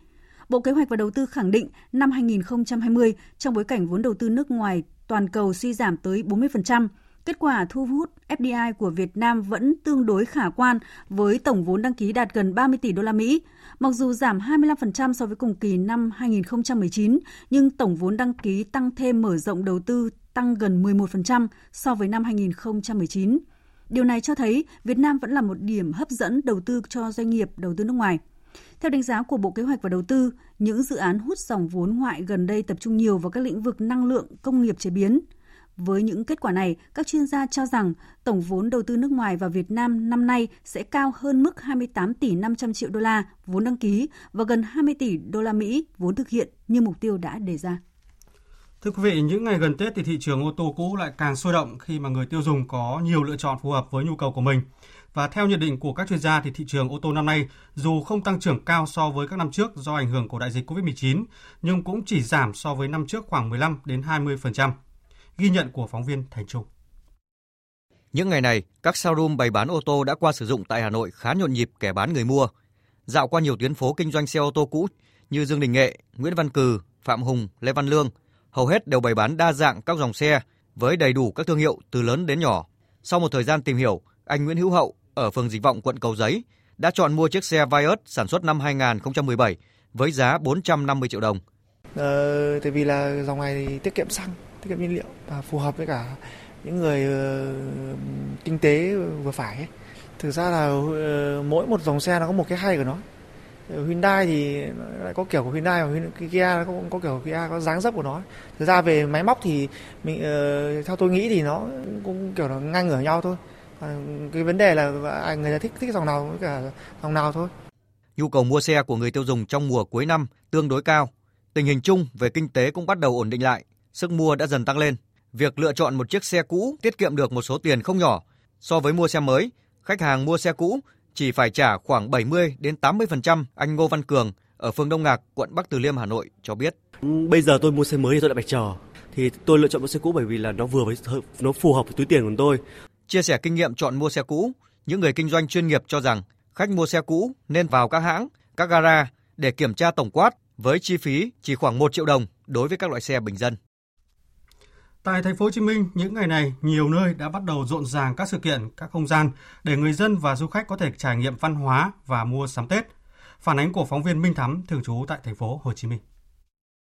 Bộ Kế hoạch và Đầu tư khẳng định năm 2020, trong bối cảnh vốn đầu tư nước ngoài toàn cầu suy giảm tới 40%, kết quả thu hút FDI của Việt Nam vẫn tương đối khả quan với tổng vốn đăng ký đạt gần 30 tỷ đô la Mỹ. Mặc dù giảm 25% so với cùng kỳ năm 2019, nhưng tổng vốn đăng ký tăng thêm mở rộng đầu tư tăng gần 11% so với năm 2019. Điều này cho thấy Việt Nam vẫn là một điểm hấp dẫn đầu tư cho doanh nghiệp đầu tư nước ngoài. Theo đánh giá của Bộ Kế hoạch và Đầu tư, những dự án hút dòng vốn ngoại gần đây tập trung nhiều vào các lĩnh vực năng lượng, công nghiệp chế biến. Với những kết quả này, các chuyên gia cho rằng tổng vốn đầu tư nước ngoài vào Việt Nam năm nay sẽ cao hơn mức 28 tỷ 500 triệu đô la vốn đăng ký và gần 20 tỷ đô la Mỹ vốn thực hiện như mục tiêu đã đề ra. Thưa quý vị, những ngày gần Tết thì thị trường ô tô cũ lại càng sôi động khi mà người tiêu dùng có nhiều lựa chọn phù hợp với nhu cầu của mình. Và theo nhận định của các chuyên gia thì thị trường ô tô năm nay dù không tăng trưởng cao so với các năm trước do ảnh hưởng của đại dịch COVID-19 nhưng cũng chỉ giảm so với năm trước khoảng 15 đến 20%. Ghi nhận của phóng viên Thành Trung. Những ngày này, các showroom bày bán ô tô đã qua sử dụng tại Hà Nội khá nhộn nhịp kẻ bán người mua. Dạo qua nhiều tuyến phố kinh doanh xe ô tô cũ như Dương Đình Nghệ, Nguyễn Văn Cừ, Phạm Hùng, Lê Văn Lương, hầu hết đều bày bán đa dạng các dòng xe với đầy đủ các thương hiệu từ lớn đến nhỏ. Sau một thời gian tìm hiểu, anh Nguyễn Hữu Hậu ở phường Dịch Vọng, quận Cầu Giấy đã chọn mua chiếc xe Vios sản xuất năm 2017 với giá 450 triệu đồng. Tại vì là dòng này thì tiết kiệm xăng, tiết kiệm nhiên liệu và phù hợp với cả những người kinh tế vừa phải ấy. Thực ra là mỗi một dòng xe nó có một cái hay của nó. Hyundai thì lại có kiểu của Hyundai, và Kia nó cũng có kiểu của Kia, có dáng dấp của nó. Thực ra về máy móc thì mình theo tôi nghĩ thì nó cũng kiểu là ngang ngửa nhau thôi. Cái vấn đề là người ta thích dòng nào với cả dòng nào thôi. Nhu cầu mua xe của người tiêu dùng trong mùa cuối năm tương đối cao. Tình hình chung về kinh tế cũng bắt đầu ổn định lại, sức mua đã dần tăng lên. Việc lựa chọn một chiếc xe cũ tiết kiệm được một số tiền không nhỏ. So với mua xe mới, khách hàng mua xe cũ chỉ phải trả khoảng 70 đến 80%, anh Ngô Văn Cường ở phường Đông Ngạc, quận Bắc Từ Liêm, Hà Nội cho biết. Bây giờ tôi mua xe mới thì tôi lại phải chờ. Thì tôi lựa chọn mua xe cũ bởi vì là nó vừa với, nó phù hợp với túi tiền của tôi. Chia sẻ kinh nghiệm chọn mua xe cũ, những người kinh doanh chuyên nghiệp cho rằng khách mua xe cũ nên vào các hãng, các gara để kiểm tra tổng quát với chi phí chỉ khoảng 1 triệu đồng đối với các loại xe bình dân. Tại thành phố Hồ Chí Minh, những ngày này, nhiều nơi đã bắt đầu rộn ràng các sự kiện, các không gian để người dân và du khách có thể trải nghiệm văn hóa và mua sắm Tết. Phản ánh của phóng viên Minh Thắm thường trú tại thành phố Hồ Chí Minh.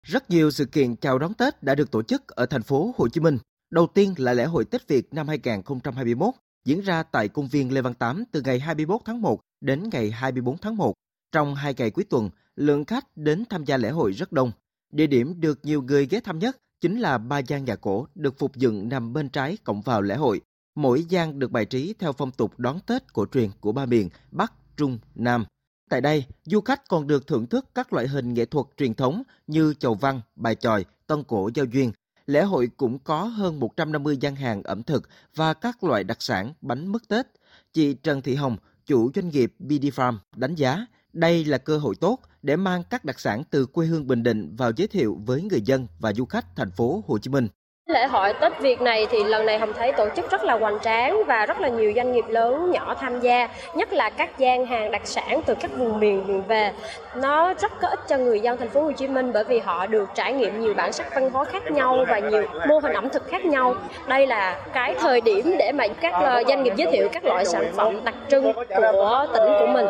Rất nhiều sự kiện chào đón Tết đã được tổ chức ở thành phố Hồ Chí Minh. Đầu tiên là lễ hội Tết Việt năm 2021 diễn ra tại công viên Lê Văn Tám từ ngày 21 tháng 1 đến ngày 24 tháng 1. Trong 2 ngày cuối tuần, lượng khách đến tham gia lễ hội rất đông. Địa điểm được nhiều người ghé thăm nhất chính là 3 gian nhà cổ được phục dựng nằm bên trái cổng vào lễ hội. Mỗi gian được bài trí theo phong tục đón Tết cổ truyền của ba miền Bắc, Trung, Nam. Tại đây, du khách còn được thưởng thức các loại hình nghệ thuật truyền thống như chầu văn, bài chòi, tân cổ giao duyên. Lễ hội cũng có hơn 150 gian hàng ẩm thực và các loại đặc sản bánh mứt Tết. Chị Trần Thị Hồng, chủ doanh nghiệp BD Farm đánh giá, Đây là cơ hội tốt để mang các đặc sản từ quê hương Bình Định vào giới thiệu với người dân và du khách thành phố Hồ Chí Minh. Lễ hội Tết Việt này thì lần này Hồng thấy tổ chức rất là hoành tráng và rất là nhiều doanh nghiệp lớn, nhỏ tham gia, nhất là các gian hàng đặc sản từ các vùng miền miền về. Nó rất có ích cho người dân thành phố Hồ Chí Minh bởi vì họ được trải nghiệm nhiều bản sắc văn hóa khác nhau và nhiều mô hình ẩm thực khác nhau. Đây là cái thời điểm để mà các doanh nghiệp giới thiệu các loại sản phẩm đặc trưng của tỉnh của mình.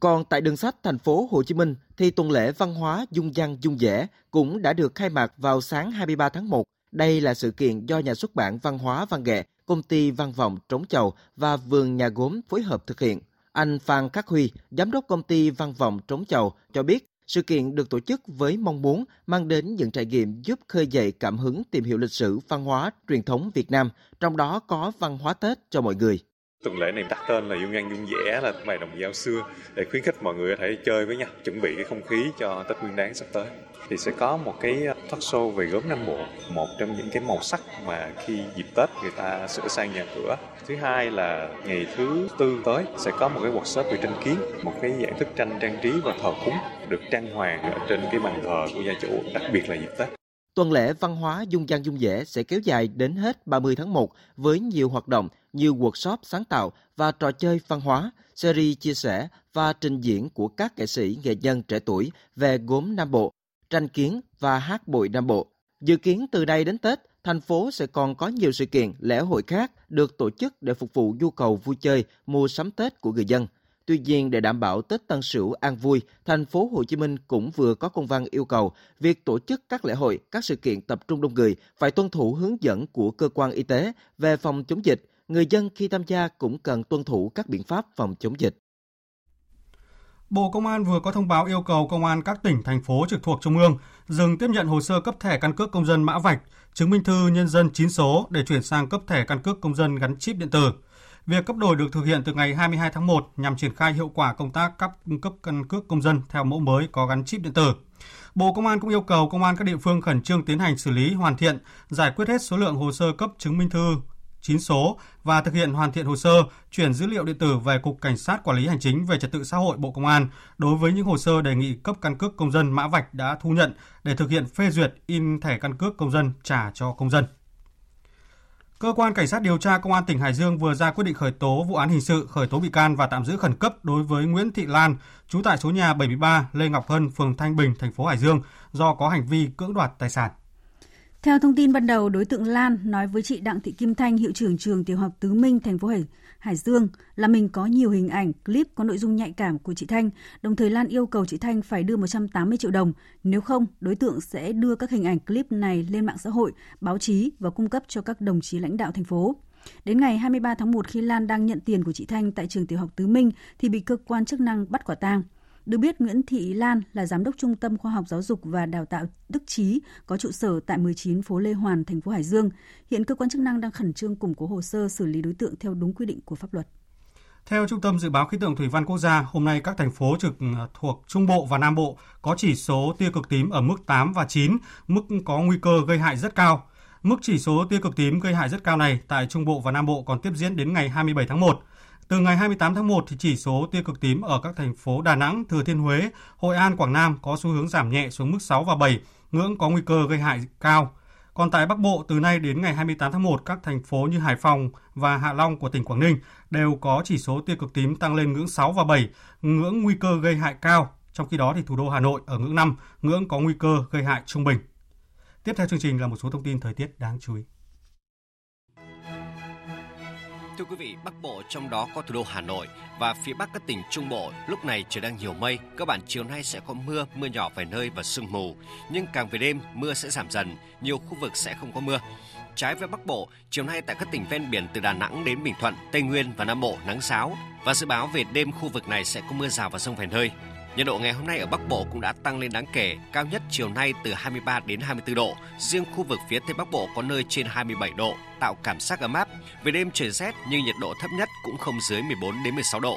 Còn tại đường sách thành phố Hồ Chí Minh thì tuần lễ văn hóa Dung Dăng Dung Dẻ cũng đã được khai mạc vào sáng 23 tháng 1. Đây là sự kiện do Nhà xuất bản Văn hóa Văn nghệ, Công ty Văn phòng Trống Chầu và Vườn Nhà Gốm phối hợp thực hiện. Anh Phan Khắc Huy, Giám đốc Công ty Văn phòng Trống Chầu cho biết sự kiện được tổ chức với mong muốn mang đến những trải nghiệm giúp khơi dậy cảm hứng tìm hiểu lịch sử văn hóa truyền thống Việt Nam, trong đó có văn hóa Tết cho mọi người. Tuần lễ này đặt tên là Dung Dăng Dung Dẻ, là bài đồng dao xưa, để khuyến khích mọi người có thể chơi với nhau, chuẩn bị cái không khí cho Tết Nguyên Đán sắp tới. Thì sẽ có một cái talk show về gốm Nam Bộ, một trong những cái màu sắc mà khi dịp Tết người ta sửa sang nhà cửa. Thứ hai là ngày thứ tư tới sẽ có một cái workshop về tranh kiến, một cái dạng thức tranh trang trí và thờ cúng được trang hoàng ở trên cái bàn thờ của gia chủ, đặc biệt là dịp Tết. Tuần lễ văn hóa Dung Dăng Dung Dẻ sẽ kéo dài đến hết 30 tháng 1 với nhiều hoạt động như workshop sáng tạo và trò chơi văn hóa, series chia sẻ và trình diễn của các nghệ sĩ nghệ nhân trẻ tuổi về gốm Nam Bộ, tranh kiến và hát bội Nam Bộ. Dự kiến từ đây đến Tết, thành phố sẽ còn có nhiều sự kiện lễ hội khác được tổ chức để phục vụ nhu cầu vui chơi, mua sắm Tết của người dân. Tuy nhiên, để đảm bảo Tết Tân Sửu an vui, thành phố Hồ Chí Minh cũng vừa có công văn yêu cầu việc tổ chức các lễ hội, các sự kiện tập trung đông người phải tuân thủ hướng dẫn của cơ quan y tế về phòng chống dịch. Người dân khi tham gia cũng cần tuân thủ các biện pháp phòng chống dịch. Bộ Công an vừa có thông báo yêu cầu công an các tỉnh, thành phố trực thuộc Trung ương dừng tiếp nhận hồ sơ cấp thẻ căn cước công dân mã vạch, chứng minh thư nhân dân 9 số để chuyển sang cấp thẻ căn cước công dân gắn chip điện tử. Việc cấp đổi được thực hiện từ ngày 22 tháng 1 nhằm triển khai hiệu quả công tác cấp căn cước công dân theo mẫu mới có gắn chip điện tử. Bộ Công an cũng yêu cầu công an các địa phương khẩn trương tiến hành xử lý, hoàn thiện, giải quyết hết số lượng hồ sơ cấp chứng minh thư 9 số và thực hiện hoàn thiện hồ sơ chuyển dữ liệu điện tử về Cục Cảnh sát Quản lý Hành chính về Trật tự xã hội Bộ Công an đối với những hồ sơ đề nghị cấp căn cước công dân mã vạch đã thu nhận để thực hiện phê duyệt in thẻ căn cước công dân trả cho công dân. Cơ quan Cảnh sát điều tra Công an tỉnh Hải Dương vừa ra quyết định khởi tố vụ án hình sự, khởi tố bị can và tạm giữ khẩn cấp đối với Nguyễn Thị Lan, trú tại số nhà 73 Lê Ngọc Hân, phường Thanh Bình, thành phố Hải Dương do có hành vi cưỡng đoạt tài sản. Theo thông tin ban đầu, đối tượng Lan nói với chị Đặng Thị Kim Thanh, hiệu trưởng trường tiểu học Tứ Minh, thành phố Hải Dương là mình có nhiều hình ảnh, clip có nội dung nhạy cảm của chị Thanh. Đồng thời Lan yêu cầu chị Thanh phải đưa 180 triệu đồng. Nếu không, đối tượng sẽ đưa các hình ảnh clip này lên mạng xã hội, báo chí và cung cấp cho các đồng chí lãnh đạo thành phố. Đến ngày 23 tháng 1 khi Lan đang nhận tiền của chị Thanh tại trường tiểu học Tứ Minh thì bị cơ quan chức năng bắt quả tang. Được biết, Nguyễn Thị Lan là giám đốc Trung tâm Khoa học Giáo dục và Đào tạo Đức Trí có trụ sở tại 19 phố Lê Hoàn, thành phố Hải Dương. Hiện cơ quan chức năng đang khẩn trương củng cố hồ sơ xử lý đối tượng theo đúng quy định của pháp luật. Theo Trung tâm Dự báo Khí tượng Thủy văn Quốc gia, hôm nay các thành phố trực thuộc Trung Bộ và Nam Bộ có chỉ số tia cực tím ở mức 8 và 9, mức có nguy cơ gây hại rất cao. Mức chỉ số tia cực tím gây hại rất cao này tại Trung Bộ và Nam Bộ còn tiếp diễn đến ngày 27 tháng 1. Từ ngày 28 tháng 1 thì chỉ số tia cực tím ở các thành phố Đà Nẵng, Thừa Thiên Huế, Hội An, Quảng Nam có xu hướng giảm nhẹ xuống mức 6 và 7, ngưỡng có nguy cơ gây hại cao. Còn tại Bắc Bộ, từ nay đến ngày 28 tháng 1, các thành phố như Hải Phòng và Hạ Long của tỉnh Quảng Ninh đều có chỉ số tia cực tím tăng lên ngưỡng 6 và 7, ngưỡng nguy cơ gây hại cao. Trong khi đó thì thủ đô Hà Nội ở ngưỡng 5, ngưỡng có nguy cơ gây hại trung bình. Tiếp theo chương trình là một số thông tin thời tiết đáng chú ý. Thưa quý vị, Bắc Bộ trong đó có thủ đô Hà Nội và phía Bắc các tỉnh Trung Bộ lúc này trời đang nhiều mây, các bản chiều nay sẽ có mưa, mưa nhỏ vài nơi và sương mù. Nhưng càng về đêm, mưa sẽ giảm dần, nhiều khu vực sẽ không có mưa. Trái với Bắc Bộ, chiều nay tại các tỉnh ven biển từ Đà Nẵng đến Bình Thuận, Tây Nguyên và Nam Bộ nắng ráo và dự báo về đêm khu vực này sẽ có mưa rào và dông vài nơi. Nhiệt độ ngày hôm nay ở Bắc Bộ cũng đã tăng lên đáng kể, cao nhất chiều nay từ 23 đến 24 độ, riêng khu vực phía Tây Bắc Bộ có nơi trên 27 độ, tạo cảm giác ấm áp. Về đêm trời rét nhưng nhiệt độ thấp nhất cũng không dưới 14 đến 16 độ.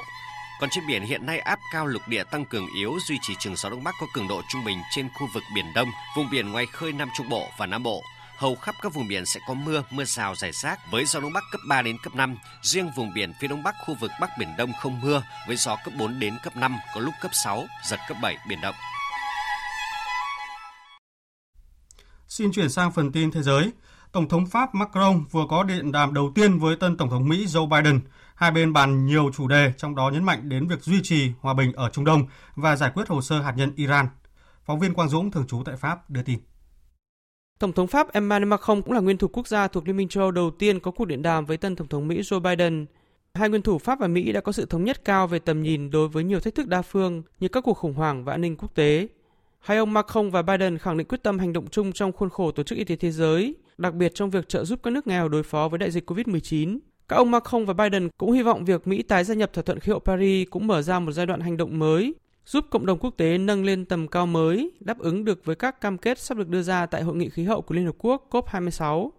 Còn trên biển hiện nay áp cao lục địa tăng cường yếu duy trì trường gió Đông Bắc có cường độ trung bình trên khu vực Biển Đông, vùng biển ngoài khơi Nam Trung Bộ và Nam Bộ. hầu khắp các vùng biển sẽ có mưa, mưa rào rải rác với gió đông bắc cấp 3 đến cấp 5. Riêng vùng biển phía đông bắc khu vực Bắc Biển Đông không mưa với gió cấp 4 đến cấp 5, có lúc cấp 6, giật cấp 7, biển động. Xin chuyển sang phần tin thế giới. Tổng thống Pháp Macron vừa có điện đàm đầu tiên với tân Tổng thống Mỹ Joe Biden. Hai bên bàn nhiều chủ đề, trong đó nhấn mạnh đến việc duy trì hòa bình ở Trung Đông và giải quyết hồ sơ hạt nhân Iran. Phóng viên Quang Dũng, thường trú tại Pháp, đưa tin. Tổng thống Pháp Emmanuel Macron cũng là nguyên thủ quốc gia thuộc Liên minh châu Âu đầu tiên có cuộc điện đàm với tân Tổng thống Mỹ Joe Biden. Hai nguyên thủ Pháp và Mỹ đã có sự thống nhất cao về tầm nhìn đối với nhiều thách thức đa phương như các cuộc khủng hoảng và an ninh quốc tế. Hai ông Macron và Biden khẳng định quyết tâm hành động chung trong khuôn khổ Tổ chức Y tế Thế giới, đặc biệt trong việc trợ giúp các nước nghèo đối phó với đại dịch COVID-19. Các ông Macron và Biden cũng hy vọng việc Mỹ tái gia nhập thỏa thuận khí hậu Paris cũng mở ra một giai đoạn hành động mới, giúp cộng đồng quốc tế nâng lên tầm cao mới, đáp ứng được với các cam kết sắp được đưa ra tại Hội nghị khí hậu của Liên Hợp Quốc COP26.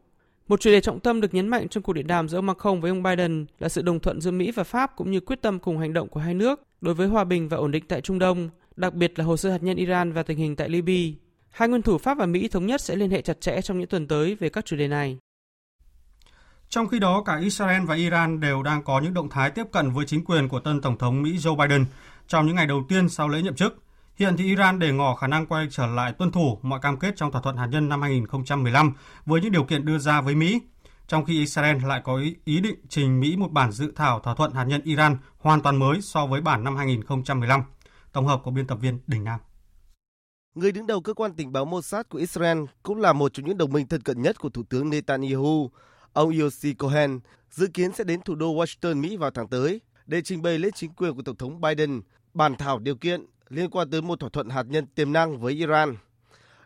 Một chủ đề trọng tâm được nhấn mạnh trong cuộc điện đàm giữa ông Macron với ông Biden là sự đồng thuận giữa Mỹ và Pháp cũng như quyết tâm cùng hành động của hai nước đối với hòa bình và ổn định tại Trung Đông, đặc biệt là hồ sơ hạt nhân Iran và tình hình tại Libya. Hai nguyên thủ Pháp và Mỹ thống nhất sẽ liên hệ chặt chẽ trong những tuần tới về các chủ đề này. Trong khi đó, cả Israel và Iran đều đang có những động thái tiếp cận với chính quyền của tân Tổng thống Mỹ Joe Biden trong những ngày đầu tiên sau lễ nhậm chức. Hiện thì Iran để ngỏ khả năng quay trở lại tuân thủ mọi cam kết trong thỏa thuận hạt nhân năm 2015 với những điều kiện đưa ra với Mỹ, trong khi Israel lại có ý định trình Mỹ một bản dự thảo thỏa thuận hạt nhân Iran hoàn toàn mới so với bản năm 2015. Tổng hợp của biên tập viên Đình Nam. Người đứng đầu cơ quan tình báo Mossad của Israel cũng là một trong những đồng minh thân cận nhất của Thủ tướng Netanyahu. Ông Yossi Cohen dự kiến sẽ đến thủ đô Washington, Mỹ vào tháng tới để trình bày lên chính quyền của Tổng thống Biden bản thảo điều kiện liên quan tới một thỏa thuận hạt nhân tiềm năng với Iran.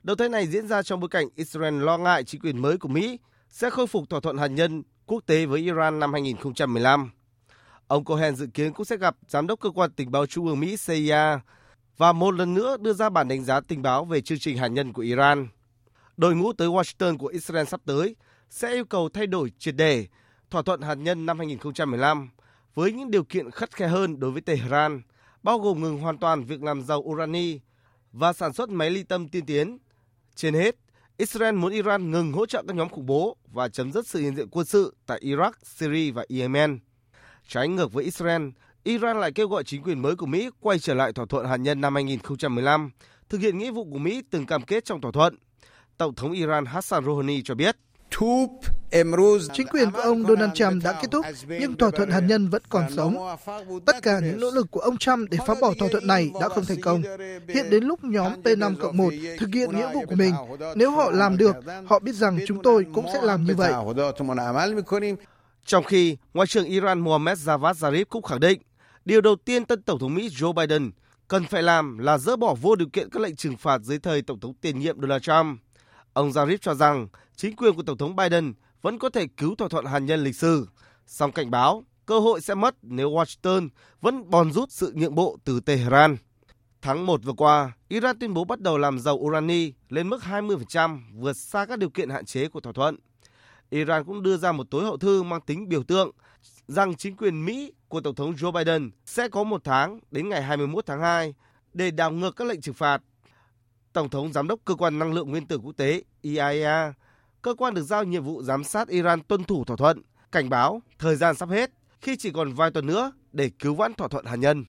Động thái này diễn ra trong bối cảnh Israel lo ngại chính quyền mới của Mỹ sẽ khôi phục thỏa thuận hạt nhân quốc tế với Iran năm 2015. Ông Cohen dự kiến cũng sẽ gặp Giám đốc Cơ quan Tình báo Trung ương Mỹ CIA và một lần nữa đưa ra bản đánh giá tình báo về chương trình hạt nhân của Iran. Đội ngũ tới Washington của Israel sắp tới sẽ yêu cầu thay đổi triệt để thỏa thuận hạt nhân năm 2015 với những điều kiện khắt khe hơn đối với Tehran, bao gồm ngừng hoàn toàn việc làm giàu urani và sản xuất máy ly tâm tiên tiến. Trên hết, Israel muốn Iran ngừng hỗ trợ các nhóm khủng bố và chấm dứt sự hiện diện quân sự tại Iraq, Syria và Yemen. Trái ngược với Israel, Iran lại kêu gọi chính quyền mới của Mỹ quay trở lại thỏa thuận hạt nhân năm 2015, thực hiện nghĩa vụ của Mỹ từng cam kết trong thỏa thuận. Tổng thống Iran Hassan Rouhani cho biết, chính quyền của ông Donald Trump đã kết thúc, nhưng thỏa thuận hạt nhân vẫn còn sống. Tất cả những nỗ lực của ông Trump để phá bỏ thỏa thuận này đã không thành công. Hiện đến lúc nhóm P5+1 thực hiện nghĩa vụ của mình. Nếu họ làm được, họ biết rằng chúng tôi cũng sẽ làm như vậy. Trong khi, Ngoại trưởng Iran Mohammad Javad Zarif cũng khẳng định, điều đầu tiên tân Tổng thống Mỹ Joe Biden cần phải làm là dỡ bỏ vô điều kiện các lệnh trừng phạt dưới thời Tổng thống tiền nhiệm Donald Trump. Ông Zarif cho rằng chính quyền của Tổng thống Biden vẫn có thể cứu thỏa thuận hạt nhân lịch sử, song cảnh báo cơ hội sẽ mất nếu Washington vẫn bòn rút sự nhượng bộ từ Tehran. Tháng 1 vừa qua, Iran tuyên bố bắt đầu làm giàu urani lên mức 20%, vượt xa các điều kiện hạn chế của thỏa thuận. Iran cũng đưa ra một tối hậu thư mang tính biểu tượng rằng chính quyền Mỹ của Tổng thống Joe Biden sẽ có một tháng đến ngày 21 tháng 2 để đảo ngược các lệnh trừng phạt. Tổng thống Giám đốc Cơ quan Năng lượng Nguyên tử Quốc tế IAEA, cơ quan được giao nhiệm vụ giám sát Iran tuân thủ thỏa thuận, cảnh báo thời gian sắp hết khi chỉ còn vài tuần nữa để cứu vãn thỏa thuận hạt nhân.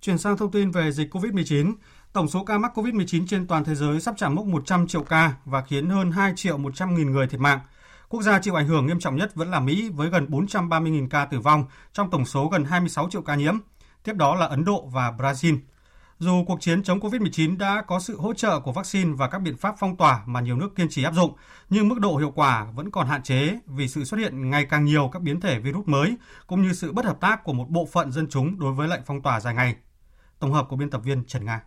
Chuyển sang thông tin về dịch COVID-19. Tổng số ca mắc COVID-19 trên toàn thế giới sắp chạm mốc 100 triệu ca và khiến hơn 2.100.000 người thiệt mạng. Quốc gia chịu ảnh hưởng nghiêm trọng nhất vẫn là Mỹ với gần 430.000 ca tử vong trong tổng số gần 26 triệu ca nhiễm. Tiếp đó là Ấn Độ và Brazil. Dù cuộc chiến chống COVID-19 đã có sự hỗ trợ của vaccine và các biện pháp phong tỏa mà nhiều nước kiên trì áp dụng, nhưng mức độ hiệu quả vẫn còn hạn chế vì sự xuất hiện ngày càng nhiều các biến thể virus mới, cũng như sự bất hợp tác của một bộ phận dân chúng đối với lệnh phong tỏa dài ngày. Tổng hợp của biên tập viên Trần Nga.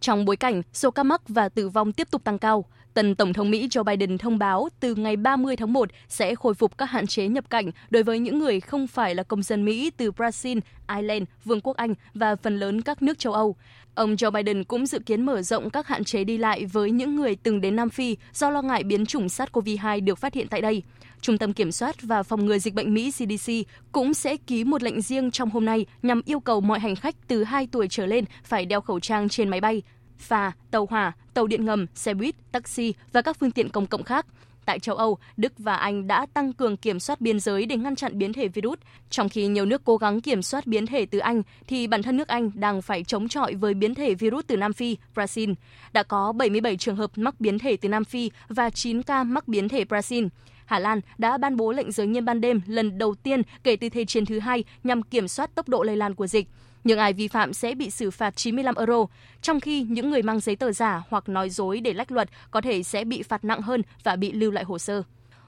Trong bối cảnh số ca mắc và tử vong tiếp tục tăng cao, tân Tổng thống Mỹ Joe Biden thông báo từ ngày 30 tháng 1 sẽ khôi phục các hạn chế nhập cảnh đối với những người không phải là công dân Mỹ từ Brazil, Ireland, Vương quốc Anh và phần lớn các nước châu Âu. Ông Joe Biden cũng dự kiến mở rộng các hạn chế đi lại với những người từng đến Nam Phi do lo ngại biến chủng SARS-CoV-2 được phát hiện tại đây. Trung tâm Kiểm soát và Phòng ngừa Dịch bệnh Mỹ CDC cũng sẽ ký một lệnh riêng trong hôm nay nhằm yêu cầu mọi hành khách từ 2 tuổi trở lên phải đeo khẩu trang trên máy bay. phà, tàu hỏa, tàu điện ngầm, xe buýt, taxi và các phương tiện công cộng khác. Tại châu Âu, Đức và Anh đã tăng cường kiểm soát biên giới để ngăn chặn biến thể virus. Trong khi nhiều nước cố gắng kiểm soát biến thể từ Anh, thì bản thân nước Anh đang phải chống chọi với biến thể virus từ Nam Phi, Brazil. Đã có 77 trường hợp mắc biến thể từ Nam Phi và 9 ca mắc biến thể Brazil. Hà Lan đã ban bố lệnh giới nghiêm ban đêm lần đầu tiên kể từ Thế chiến thứ hai nhằm kiểm soát tốc độ lây lan của dịch. Những ai vi phạm sẽ bị xử phạt 95 euro, trong khi những người mang giấy tờ giả hoặc nói dối để lách luật có thể sẽ bị phạt nặng hơn và bị lưu lại hồ sơ.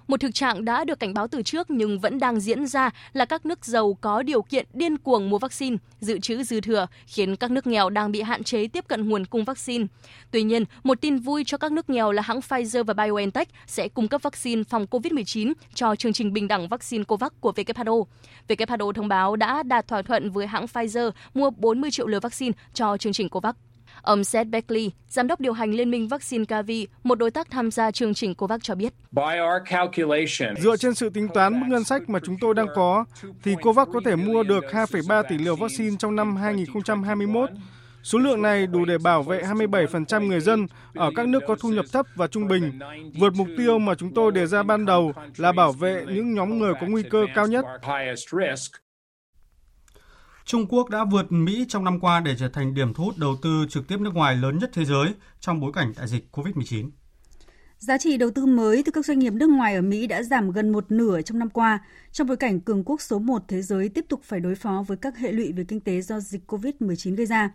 Một thực trạng đã được cảnh báo từ trước nhưng vẫn đang diễn ra là các nước giàu có điều kiện điên cuồng mua vaccine, dự trữ dư thừa, khiến các nước nghèo đang bị hạn chế tiếp cận nguồn cung vaccine. Tuy nhiên, một tin vui cho các nước nghèo là hãng Pfizer và BioNTech sẽ cung cấp vaccine phòng COVID-19 cho chương trình bình đẳng vaccine COVAX của WHO. WHO thông báo đã đạt thỏa thuận với hãng Pfizer mua 40 triệu liều vaccine cho chương trình COVAX. Ông Seth Beckley, giám đốc điều hành Liên minh Vaccine Gavi, một đối tác tham gia chương trình COVAX cho biết. Dựa trên sự tính toán mức ngân sách mà chúng tôi đang có, thì COVAX có thể mua được 2,3 tỷ liều vaccine trong năm 2021. Số lượng này đủ để bảo vệ 27% người dân ở các nước có thu nhập thấp và trung bình, vượt mục tiêu mà chúng tôi đề ra ban đầu là bảo vệ những nhóm người có nguy cơ cao nhất. Trung Quốc đã vượt Mỹ trong năm qua để trở thành điểm thu hút đầu tư trực tiếp nước ngoài lớn nhất thế giới trong bối cảnh đại dịch COVID-19. Giá trị đầu tư mới từ các doanh nghiệp nước ngoài ở Mỹ đã giảm gần một nửa trong năm qua, trong bối cảnh cường quốc số 1 thế giới tiếp tục phải đối phó với các hệ lụy về kinh tế do dịch COVID-19 gây ra.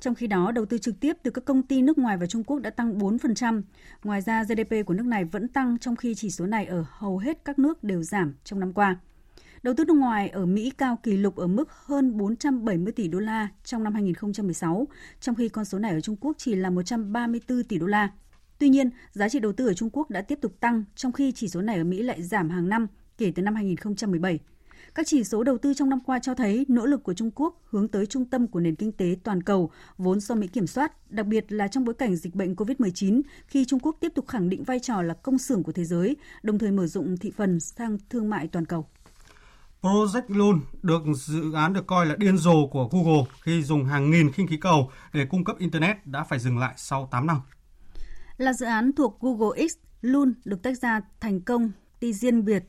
Trong khi đó, đầu tư trực tiếp từ các công ty nước ngoài vào Trung Quốc đã tăng 4%. Ngoài ra, GDP của nước này vẫn tăng trong khi chỉ số này ở hầu hết các nước đều giảm trong năm qua. Đầu tư nước ngoài ở Mỹ cao kỷ lục ở mức hơn 470 tỷ đô la trong năm 2016, trong khi con số này ở Trung Quốc chỉ là 134 tỷ đô la. Tuy nhiên, giá trị đầu tư ở Trung Quốc đã tiếp tục tăng, trong khi chỉ số này ở Mỹ lại giảm hàng năm kể từ năm 2017. Các chỉ số đầu tư trong năm qua cho thấy nỗ lực của Trung Quốc hướng tới trung tâm của nền kinh tế toàn cầu vốn do Mỹ kiểm soát, đặc biệt là trong bối cảnh dịch bệnh COVID-19 khi Trung Quốc tiếp tục khẳng định vai trò là công xưởng của thế giới, đồng thời mở rộng thị phần sang thương mại toàn cầu. Project Loon được dự án được coi là điên rồ của Google khi dùng hàng nghìn khinh khí cầu để cung cấp Internet đã phải dừng lại sau 8 năm. Là dự án thuộc Google X, Loon được tách ra thành công đi riêng biệt.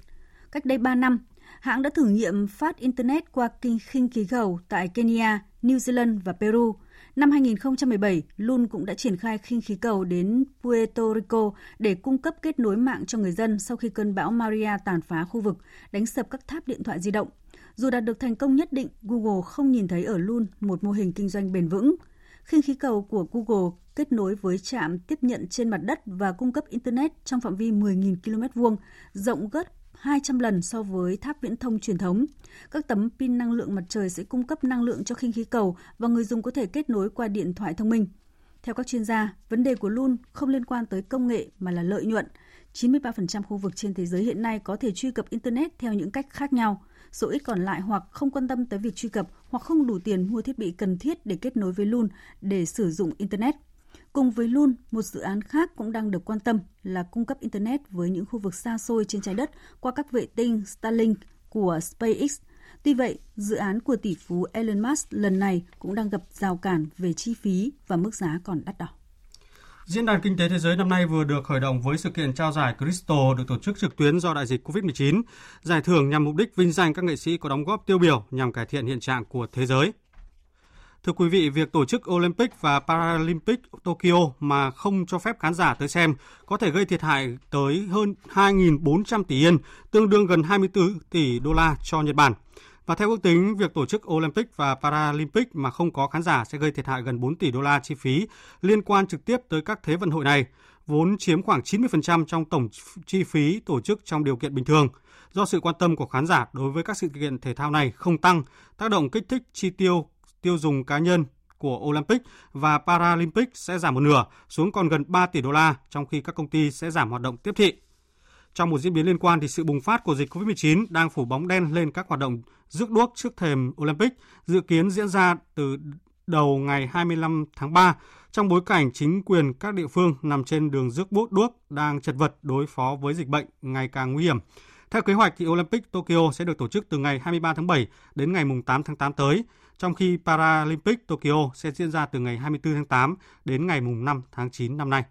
Cách đây 3 năm, hãng đã thử nghiệm phát Internet qua khinh khí cầu tại Kenya, New Zealand và Peru. Năm 2017, Loon cũng đã triển khai khinh khí cầu đến Puerto Rico để cung cấp kết nối mạng cho người dân sau khi cơn bão Maria tàn phá khu vực, đánh sập các tháp điện thoại di động. Dù đạt được thành công nhất định, Google không nhìn thấy ở Loon một mô hình kinh doanh bền vững. Khinh khí cầu của Google kết nối với trạm tiếp nhận trên mặt đất và cung cấp Internet trong phạm vi 10.000 km2, rộng gấp 200 lần so với tháp viễn thông truyền thống. Các tấm pin năng lượng mặt trời sẽ cung cấp năng lượng cho khinh khí cầu và người dùng có thể kết nối qua điện thoại thông minh. Theo các chuyên gia, vấn đề của Loon không liên quan tới công nghệ mà là lợi nhuận. 93% khu vực trên thế giới hiện nay có thể truy cập Internet theo những cách khác nhau. Số ít còn lại hoặc không quan tâm tới việc truy cập hoặc không đủ tiền mua thiết bị cần thiết để kết nối với Loon để sử dụng Internet. Cùng với Loon, một dự án khác cũng đang được quan tâm là cung cấp Internet với những khu vực xa xôi trên trái đất qua các vệ tinh Starlink của SpaceX. Tuy vậy, dự án của tỷ phú Elon Musk lần này cũng đang gặp rào cản về chi phí và mức giá còn đắt đỏ. Diễn đàn Kinh tế Thế giới năm nay vừa được khởi động với sự kiện trao giải Crystal được tổ chức trực tuyến do đại dịch COVID-19. Giải thưởng nhằm mục đích vinh danh các nghệ sĩ có đóng góp tiêu biểu nhằm cải thiện hiện trạng của thế giới. Thưa quý vị, việc tổ chức Olympic và Paralympic Tokyo mà không cho phép khán giả tới xem có thể gây thiệt hại tới hơn 2.400 tỷ yên, tương đương gần 24 tỷ đô la cho Nhật Bản. Và theo ước tính, việc tổ chức Olympic và Paralympic mà không có khán giả sẽ gây thiệt hại gần 4 tỷ đô la chi phí liên quan trực tiếp tới các thế vận hội này, vốn chiếm khoảng 90% trong tổng chi phí tổ chức trong điều kiện bình thường. Do sự quan tâm của khán giả đối với các sự kiện thể thao này không tăng, tác động kích thích chi tiêu dùng cá nhân của Olympic và Paralympic sẽ giảm một nửa xuống còn gần 3 tỷ đô la, trong khi các công ty sẽ giảm hoạt động tiếp thị. Trong một diễn biến liên quan, thì sự bùng phát của dịch COVID-19 đang phủ bóng đen lên các hoạt động rước đuốc trước thềm Olympic dự kiến diễn ra từ đầu ngày 25 tháng 3 trong bối cảnh chính quyền các địa phương nằm trên đường rước đuốc đang chật vật đối phó với dịch bệnh ngày càng nguy hiểm. Theo kế hoạch, thì Olympic Tokyo sẽ được tổ chức từ ngày 23 tháng 7 đến ngày 8 tháng 8 tới. trong khi Paralympic Tokyo sẽ diễn ra từ ngày 24 tháng 8 đến ngày 5 tháng 9 năm nay.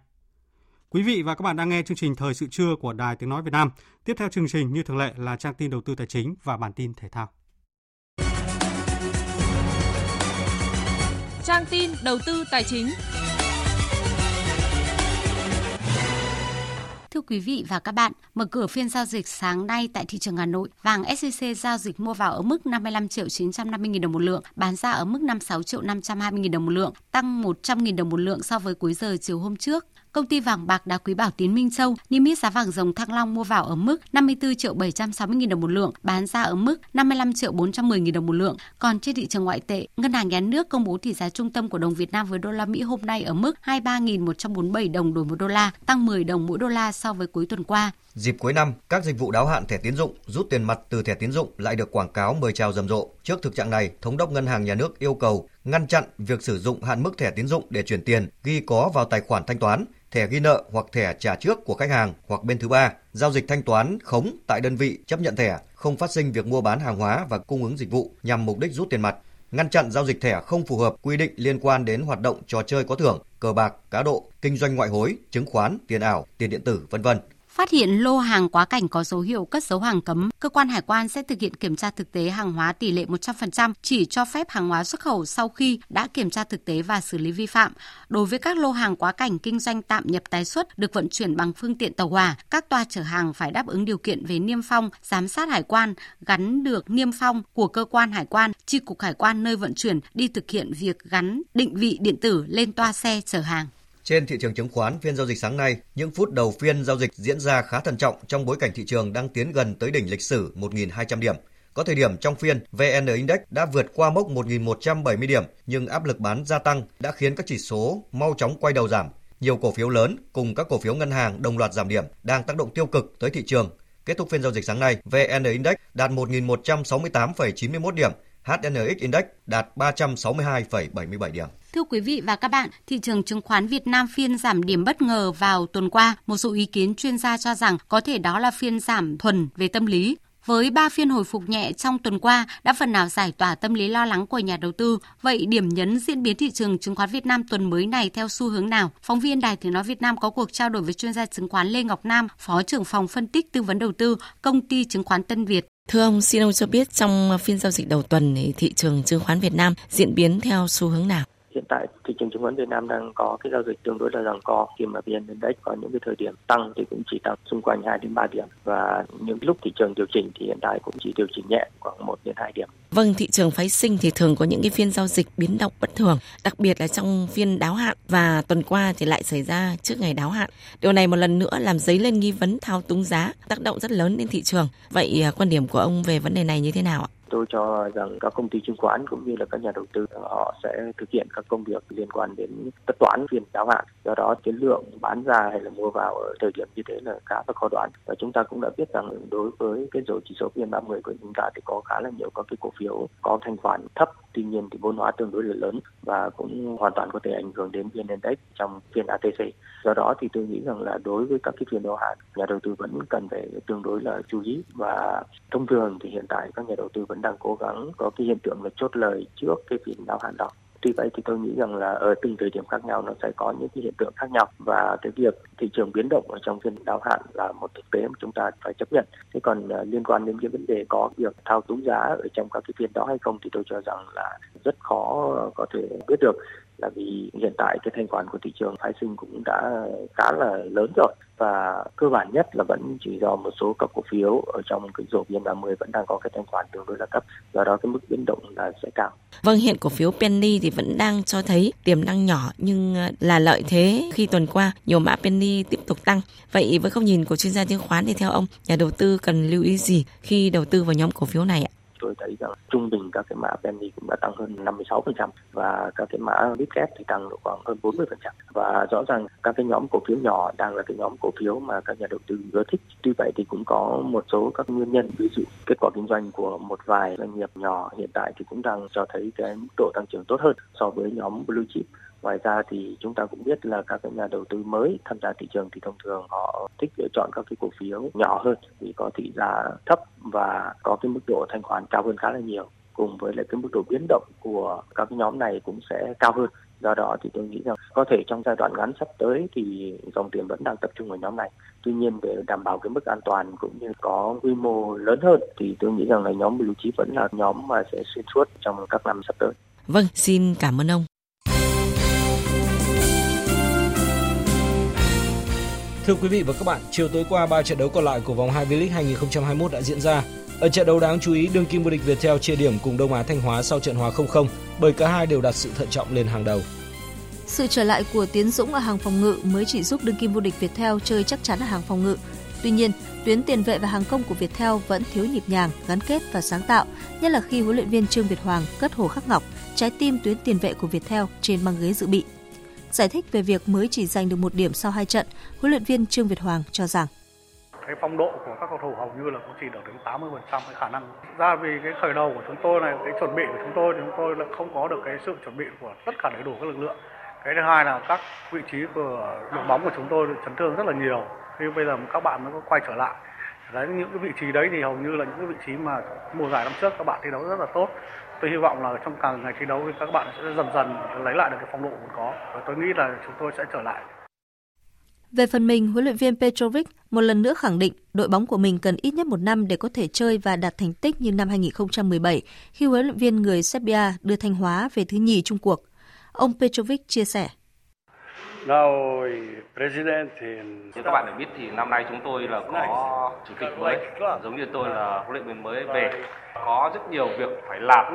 Quý vị và các bạn đang nghe chương trình Thời sự trưa của Đài Tiếng Nói Việt Nam. Tiếp theo chương trình như thường lệ là trang tin đầu tư tài chính và bản tin thể thao. Trang tin đầu tư tài chính. Thưa quý vị và các bạn, mở cửa phiên giao dịch sáng nay tại thị trường Hà Nội, vàng SJC giao dịch mua vào ở mức 55.950.000 đồng một lượng, bán ra ở mức 56.520.000 đồng một lượng, tăng 100.000 đồng một lượng so với cuối giờ chiều hôm trước. Công ty vàng bạc đá quý Bảo Tín Minh Châu niêm yết giá vàng dòng Thăng Long mua vào ở mức 54.760.000 đồng một lượng, bán ra ở mức 55.410.000 đồng một lượng. Còn trên thị trường ngoại tệ, Ngân hàng Nhà nước công bố tỷ giá trung tâm của đồng Việt Nam với đô la Mỹ hôm nay ở mức 23.147 đồng đổi 1 đô la, tăng 10 đồng mỗi đô la so với cuối tuần qua. Dịp cuối năm, các dịch vụ đáo hạn thẻ tín dụng, rút tiền mặt từ thẻ tín dụng lại được quảng cáo mời chào rầm rộ. Trước thực trạng này, Thống đốc Ngân hàng Nhà nước yêu cầu ngăn chặn việc sử dụng hạn mức thẻ tín dụng để chuyển tiền, ghi có vào tài khoản thanh toán, thẻ ghi nợ hoặc thẻ trả trước của khách hàng hoặc bên thứ ba, giao dịch thanh toán khống tại đơn vị chấp nhận thẻ, không phát sinh việc mua bán hàng hóa và cung ứng dịch vụ nhằm mục đích rút tiền mặt, ngăn chặn giao dịch thẻ không phù hợp quy định liên quan đến hoạt động trò chơi có thưởng, cờ bạc, cá độ, kinh doanh ngoại hối, chứng khoán, tiền ảo, tiền điện tử, v.v. Phát hiện lô hàng quá cảnh có dấu hiệu cất dấu hàng cấm, cơ quan hải quan sẽ thực hiện kiểm tra thực tế hàng hóa tỷ lệ 100%, chỉ cho phép hàng hóa xuất khẩu sau khi đã kiểm tra thực tế và xử lý vi phạm. Đối với các lô hàng quá cảnh kinh doanh tạm nhập tái xuất được vận chuyển bằng phương tiện tàu hỏa, các toa chở hàng phải đáp ứng điều kiện về niêm phong, giám sát hải quan, gắn được niêm phong của cơ quan hải quan, chi cục hải quan nơi vận chuyển đi thực hiện việc gắn định vị điện tử lên toa xe chở hàng. Trên thị trường chứng khoán, phiên giao dịch sáng nay, những phút đầu phiên giao dịch diễn ra khá thận trọng trong bối cảnh thị trường đang tiến gần tới đỉnh lịch sử 1.200 điểm. Có thời điểm trong phiên, VN Index đã vượt qua mốc 1.170 điểm, nhưng áp lực bán gia tăng đã khiến các chỉ số mau chóng quay đầu giảm. Nhiều cổ phiếu lớn cùng các cổ phiếu ngân hàng đồng loạt giảm điểm đang tác động tiêu cực tới thị trường. Kết thúc phiên giao dịch sáng nay, VN Index đạt 1.168,91 điểm, HNX Index đạt 362,77 điểm. Thưa quý vị và các bạn, thị trường chứng khoán Việt Nam phiên giảm điểm bất ngờ vào tuần qua. Một số ý kiến chuyên gia cho rằng có thể đó là phiên giảm thuần về tâm lý. Với 3 phiên hồi phục nhẹ trong tuần qua đã phần nào giải tỏa tâm lý lo lắng của nhà đầu tư. Vậy điểm nhấn diễn biến thị trường chứng khoán Việt Nam tuần mới này theo xu hướng nào? Phóng viên Đài Tiếng Nói Việt Nam có cuộc trao đổi với chuyên gia chứng khoán Lê Ngọc Nam, Phó trưởng phòng phân tích tư vấn đầu tư, Công ty chứng khoán Tân Việt. Thưa ông, xin ông cho biết trong phiên giao dịch đầu tuần thì thị trường chứng khoán Việt Nam diễn biến theo xu hướng nào? Hiện tại thị trường chứng khoán Việt Nam đang có cái giao dịch tương đối là giằng co, khi mà VN Index có những cái thời điểm tăng thì cũng chỉ tăng xung quanh 2-3 điểm, và những lúc thị trường điều chỉnh thì hiện tại cũng chỉ điều chỉnh nhẹ khoảng 1-2 điểm. Vâng, thị trường phái sinh thì thường có những cái phiên giao dịch biến động bất thường, đặc biệt là trong phiên đáo hạn, và tuần qua thì lại xảy ra trước ngày đáo hạn. Điều này một lần nữa làm dấy lên nghi vấn thao túng giá, tác động rất lớn đến thị trường. Vậy quan điểm của ông về vấn đề này như thế nào ạ? Tôi cho rằng các công ty chứng khoán cũng như là các nhà đầu tư họ sẽ thực hiện các công việc liên quan đến tất toán phiên đáo hạn. Do đó cái lượng bán ra hay là mua vào ở thời điểm như thế là khá là khó đoán. Và chúng ta cũng đã biết rằng đối với cái rổ chỉ số VN30 của chúng ta thì có khá là nhiều các cái cổ phiếu có thanh khoản thấp. Tuy nhiên thì vốn hóa tương đối là lớn và cũng hoàn toàn có thể ảnh hưởng đến VN Index trong phiên ATC. Do đó thì tôi nghĩ rằng là đối với các cái phiên đáo hạn, nhà đầu tư vẫn cần phải tương đối là chú ý. Và thông thường thì hiện tại các nhà đầu tư vẫn đang cố gắng có cái hiện tượng là chốt lời trước cái phiên đáo hạn đó. Tuy vậy thì tôi nghĩ rằng là ở từng thời điểm khác nhau nó sẽ có những cái hiện tượng khác nhau, và cái việc thị trường biến động ở trong phiên đáo hạn là một thực tế mà chúng ta phải chấp nhận. Thế còn liên quan đến cái vấn đề có việc thao túng giá ở trong các cái phiên đó hay không thì tôi cho rằng là rất khó có thể biết được, là vì hiện tại cái thanh khoản của thị trường phái sinh cũng đã khá là lớn rồi, và cơ bản nhất là vẫn chỉ do một số các cổ phiếu ở trong cái rổ VN30 vẫn đang có cái thanh khoản tương đối là thấp, do đó cái mức biến động là sẽ cao. Vâng, hiện cổ phiếu penny thì vẫn đang cho thấy tiềm năng nhỏ nhưng là lợi thế khi tuần qua nhiều mã penny tiếp tục tăng. Vậy với góc nhìn của chuyên gia chứng khoán thì theo ông, nhà đầu tư cần lưu ý gì khi đầu tư vào nhóm cổ phiếu này ạ? Tôi thấy rằng trung bình các cái mã penny cũng đã tăng hơn 56% và các cái mã midcap thì tăng độ khoảng hơn 40%, và rõ ràng các cái nhóm cổ phiếu nhỏ đang là cái nhóm cổ phiếu mà các nhà đầu tư ưa thích. Tuy vậy thì cũng có một số các nguyên nhân, ví dụ kết quả kinh doanh của một vài doanh nghiệp nhỏ hiện tại thì cũng đang cho thấy cái mức độ tăng trưởng tốt hơn so với nhóm blue chip. Ngoài ra thì chúng ta cũng biết là các nhà đầu tư mới tham gia thị trường thì thông thường họ thích lựa chọn các cái cổ phiếu nhỏ hơn vì có tỷ giá thấp và có cái mức độ thanh khoản cao hơn khá là nhiều. cùng với lại cái mức độ biến động của các nhóm này cũng sẽ cao hơn. Do đó thì tôi nghĩ rằng có thể trong giai đoạn ngắn sắp tới thì dòng tiền vẫn đang tập trung vào nhóm này. Tuy nhiên để đảm bảo cái mức an toàn cũng như có quy mô lớn hơn thì tôi nghĩ rằng là nhóm blue chip vẫn là nhóm mà sẽ xuyên suốt trong các năm sắp tới. Vâng, xin cảm ơn ông. Thưa quý vị và các bạn, chiều tối qua 3 trận đấu còn lại của vòng 2 V-League 2021 đã diễn ra. Ở trận đấu đáng chú ý, đương kim vô địch Viettel chia điểm cùng Đông Á Thanh Hóa sau trận hòa 0-0 bởi cả hai đều đặt sự thận trọng lên hàng đầu. Sự trở lại của Tiến Dũng ở hàng phòng ngự mới chỉ giúp đương kim vô địch Viettel chơi chắc chắn ở hàng phòng ngự. Tuy nhiên, tuyến tiền vệ và hàng công của Viettel vẫn thiếu nhịp nhàng, gắn kết và sáng tạo, nhất là khi huấn luyện viên Trương Việt Hoàng cất Hồ Khắc Ngọc, trái tim tuyến tiền vệ của Viettel trên băng ghế dự bị. Giải thích về việc mới chỉ giành được 1 điểm sau 2 trận, huấn luyện viên Trương Việt Hoàng cho rằng cái phong độ của các cầu thủ hầu như là cũng chỉ được đến 80% cái khả năng. Ra vì cái khởi đầu của chúng tôi này, cái chuẩn bị của chúng tôi là không có được cái sự chuẩn bị của tất cả đầy đủ các lực lượng. Cái thứ hai là các vị trí của đội bóng của chúng tôi chấn thương rất là nhiều. Khi bây giờ các bạn mới có quay trở lại. Đấy, những cái vị trí đấy thì hầu như là những cái vị trí mà mùa giải năm trước các bạn thi đấu rất là tốt. Tôi hy vọng là trong càng ngày thi đấu thì các bạn sẽ dần dần lấy lại được cái phong độ vốn có. Và tôi nghĩ là chúng tôi sẽ trở lại. Về phần mình, huấn luyện viên Petrovic một lần nữa khẳng định đội bóng của mình cần ít nhất 1 năm để có thể chơi và đạt thành tích như năm 2017 khi huấn luyện viên người Serbia đưa Thanh Hóa về thứ nhì chung cuộc. Ông Petrovic chia sẻ. Như các bạn đã biết thì năm nay chúng tôi là có chủ tịch mới, giống như tôi là huấn luyện viên mới về. Có rất nhiều việc phải làm.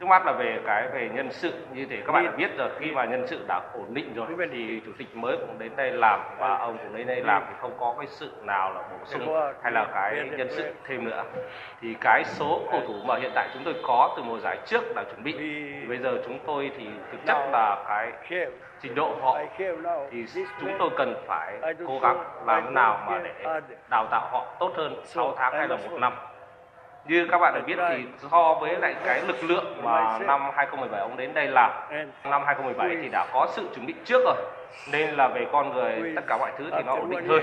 Trước mắt là về nhân sự, như thế các bạn đã biết rồi, khi mà nhân sự đã ổn định rồi thì chủ tịch mới cũng đến đây làm và ông cũng đến đây làm, thì không có cái sự nào là bổ sung hay là cái nhân sự thêm nữa. Thì cái số cầu thủ mà hiện tại chúng tôi có từ mùa giải trước đã chuẩn bị, thì bây giờ chúng tôi thì thực chất là cái trình độ họ thì chúng tôi cần phải cố gắng làm thế nào mà để đào tạo họ tốt hơn 6 tháng hay là 1 năm. Như các bạn đã biết thì so với lại cái lực lượng mà năm 2017 ông đến đây làm, năm 2017 thì đã có sự chuẩn bị trước rồi, nên là về con người tất cả mọi thứ thì nó ổn định hơn.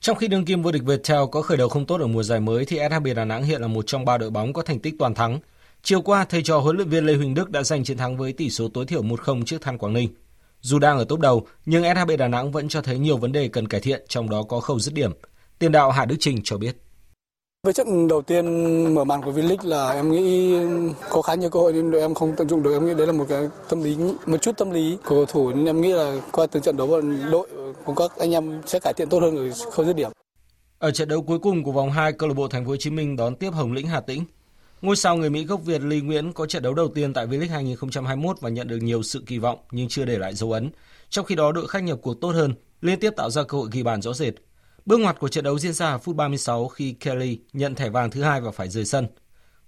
Trong khi đương kim vô địch Viettel có khởi đầu không tốt ở mùa giải mới thì SHB Đà Nẵng hiện là một trong 3 đội bóng có thành tích toàn thắng. Chiều qua, thầy trò huấn luyện viên Lê Huỳnh Đức đã giành chiến thắng với tỷ số tối thiểu 1-0 trước Than Quảng Ninh. Dù đang ở top đầu nhưng SHB Đà Nẵng vẫn cho thấy nhiều vấn đề cần cải thiện, trong đó có khâu dứt điểm. Tiền đạo Hà Đức Trình cho biết. Với trận đầu tiên mở màn của V-League là em nghĩ có khá nhiều cơ hội nhưng đội em không tận dụng được. Em nghĩ đấy là một cái tâm lý của cầu thủ, nên em nghĩ là qua từng trận đấu đội cùng các anh em sẽ cải thiện tốt hơn ở khâu dứt điểm. Ở trận đấu cuối cùng của vòng 2, câu lạc bộ Thành phố Hồ Chí Minh đón tiếp Hồng Lĩnh Hà Tĩnh. Ngôi sao người Mỹ gốc Việt Lý Nguyễn có trận đấu đầu tiên tại V-League 2021 và nhận được nhiều sự kỳ vọng nhưng chưa để lại dấu ấn. Trong khi đó đội khách nhập cuộc tốt hơn, liên tiếp tạo ra cơ hội ghi bàn rõ rệt. Bước ngoặt của trận đấu diễn ra ở phút 36 khi Kelly nhận thẻ vàng thứ 2 và phải rời sân.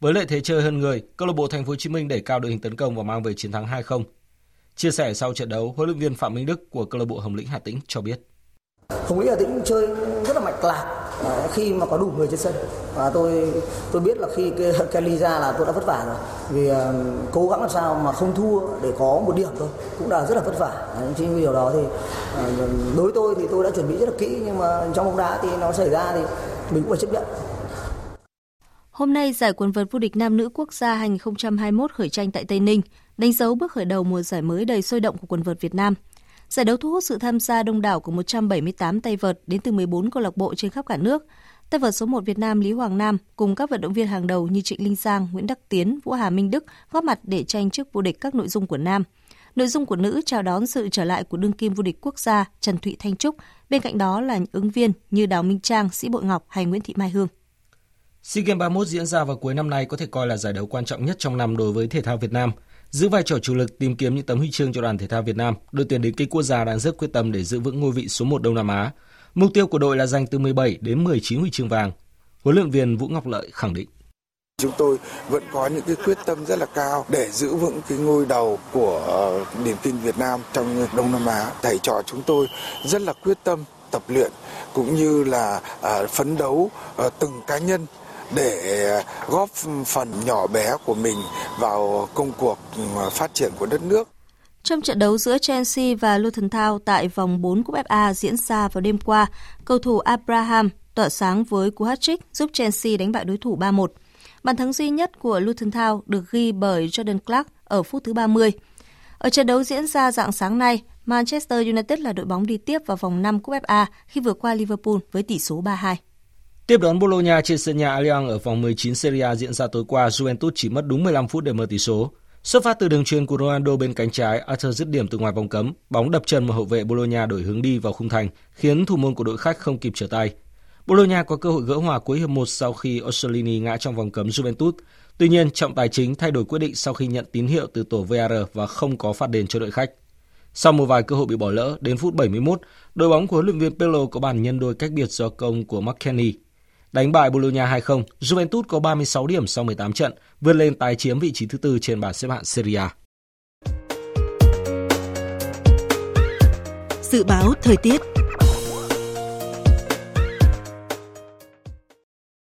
Với lợi thế chơi hơn người, câu lạc bộ Thành phố Hồ Chí Minh đẩy cao đội hình tấn công và mang về chiến thắng 2-0. Chia sẻ sau trận đấu, huấn luyện viên Phạm Minh Đức của câu lạc bộ Hồng Lĩnh Hà Tĩnh cho biết: Hồng Lĩnh Hà Tĩnh chơi rất là mạch lạc khi mà có đủ người trên sân. Và tôi biết là khi Kelly ra là tôi đã vất vả rồi, vì cố gắng làm sao mà không thua để có 1 điểm thôi cũng đã rất là vất vả. Chính vì điều đó thì đối với tôi thì tôi đã chuẩn bị rất là kỹ, nhưng mà trong bóng đá thì nó xảy ra thì mình cũng phải chấp nhận. Hôm nay giải quần vợt vô địch nam nữ quốc gia 2021 khởi tranh tại Tây Ninh, đánh dấu bước khởi đầu mùa giải mới đầy sôi động của quần vợt Việt Nam. Giải đấu thu hút sự tham gia đông đảo của 178 tay vợt đến từ 14 câu lạc bộ trên khắp cả nước. Tay vợt số 1 Việt Nam Lý Hoàng Nam cùng các vận động viên hàng đầu như Trịnh Linh Giang, Nguyễn Đắc Tiến, Vũ Hà Minh Đức góp mặt để tranh chức vô địch các nội dung của nam. Nội dung của nữ chào đón sự trở lại của đương kim vô địch quốc gia Trần Thị Thanh Trúc, bên cạnh đó là những ứng viên như Đào Minh Trang, Sĩ Bội Ngọc hay Nguyễn Thị Mai Hương. SEA Games 31 diễn ra vào cuối năm nay có thể coi là giải đấu quan trọng nhất trong năm đối với thể thao Việt Nam. Giữ vai trò chủ lực tìm kiếm những tấm huy chương cho đoàn thể thao Việt Nam, đội tuyển điền kinh quốc gia đang rất quyết tâm để giữ vững ngôi vị số 1 Đông Nam Á. Mục tiêu của đội là giành từ 17 đến 19 huy chương vàng. Huấn luyện viên Vũ Ngọc Lợi khẳng định: Chúng tôi vẫn có những cái quyết tâm rất là cao để giữ vững cái ngôi đầu của điền kinh Việt Nam trong Đông Nam Á. Thầy trò chúng tôi rất là quyết tâm tập luyện cũng như là phấn đấu từng cá nhân để góp phần nhỏ bé của mình vào công cuộc phát triển của đất nước. Trong trận đấu giữa Chelsea và Luton Town tại vòng 4 Cúp FA diễn ra vào đêm qua, cầu thủ Abraham tỏa sáng với cú hat-trick giúp Chelsea đánh bại đối thủ 3-1. Bàn thắng duy nhất của Luton Town được ghi bởi Jordan Clark ở phút thứ 30. Ở trận đấu diễn ra rạng sáng nay, Manchester United là đội bóng đi tiếp vào vòng 5 Cúp FA khi vượt qua Liverpool với tỷ số 3-2. Tiếp đón Bologna trên sân nhà Allianz ở vòng 19 Serie A diễn ra tối qua, Juventus chỉ mất đúng 15 phút để mở tỷ số. Xuất phát từ đường chuyền của Ronaldo bên cánh trái, Arthur dứt điểm từ ngoài vòng cấm, bóng đập chân một hậu vệ Bologna đổi hướng đi vào khung thành, khiến thủ môn của đội khách không kịp trở tay. Bologna có cơ hội gỡ hòa cuối hiệp 1 sau khi Orsolini ngã trong vòng cấm Juventus. Tuy nhiên, trọng tài chính thay đổi quyết định sau khi nhận tín hiệu từ tổ VAR và không có phạt đền cho đội khách. Sau một vài cơ hội bị bỏ lỡ, đến phút 71, đội bóng của huấn luyện viên Pirlo có bàn nhân đôi cách biệt do công của McKennie. Đánh bại Bologna 2-0, Juventus có 36 điểm sau 18 trận, vươn lên tái chiếm vị trí thứ 4 trên bảng xếp hạng Serie A. Dự báo thời tiết.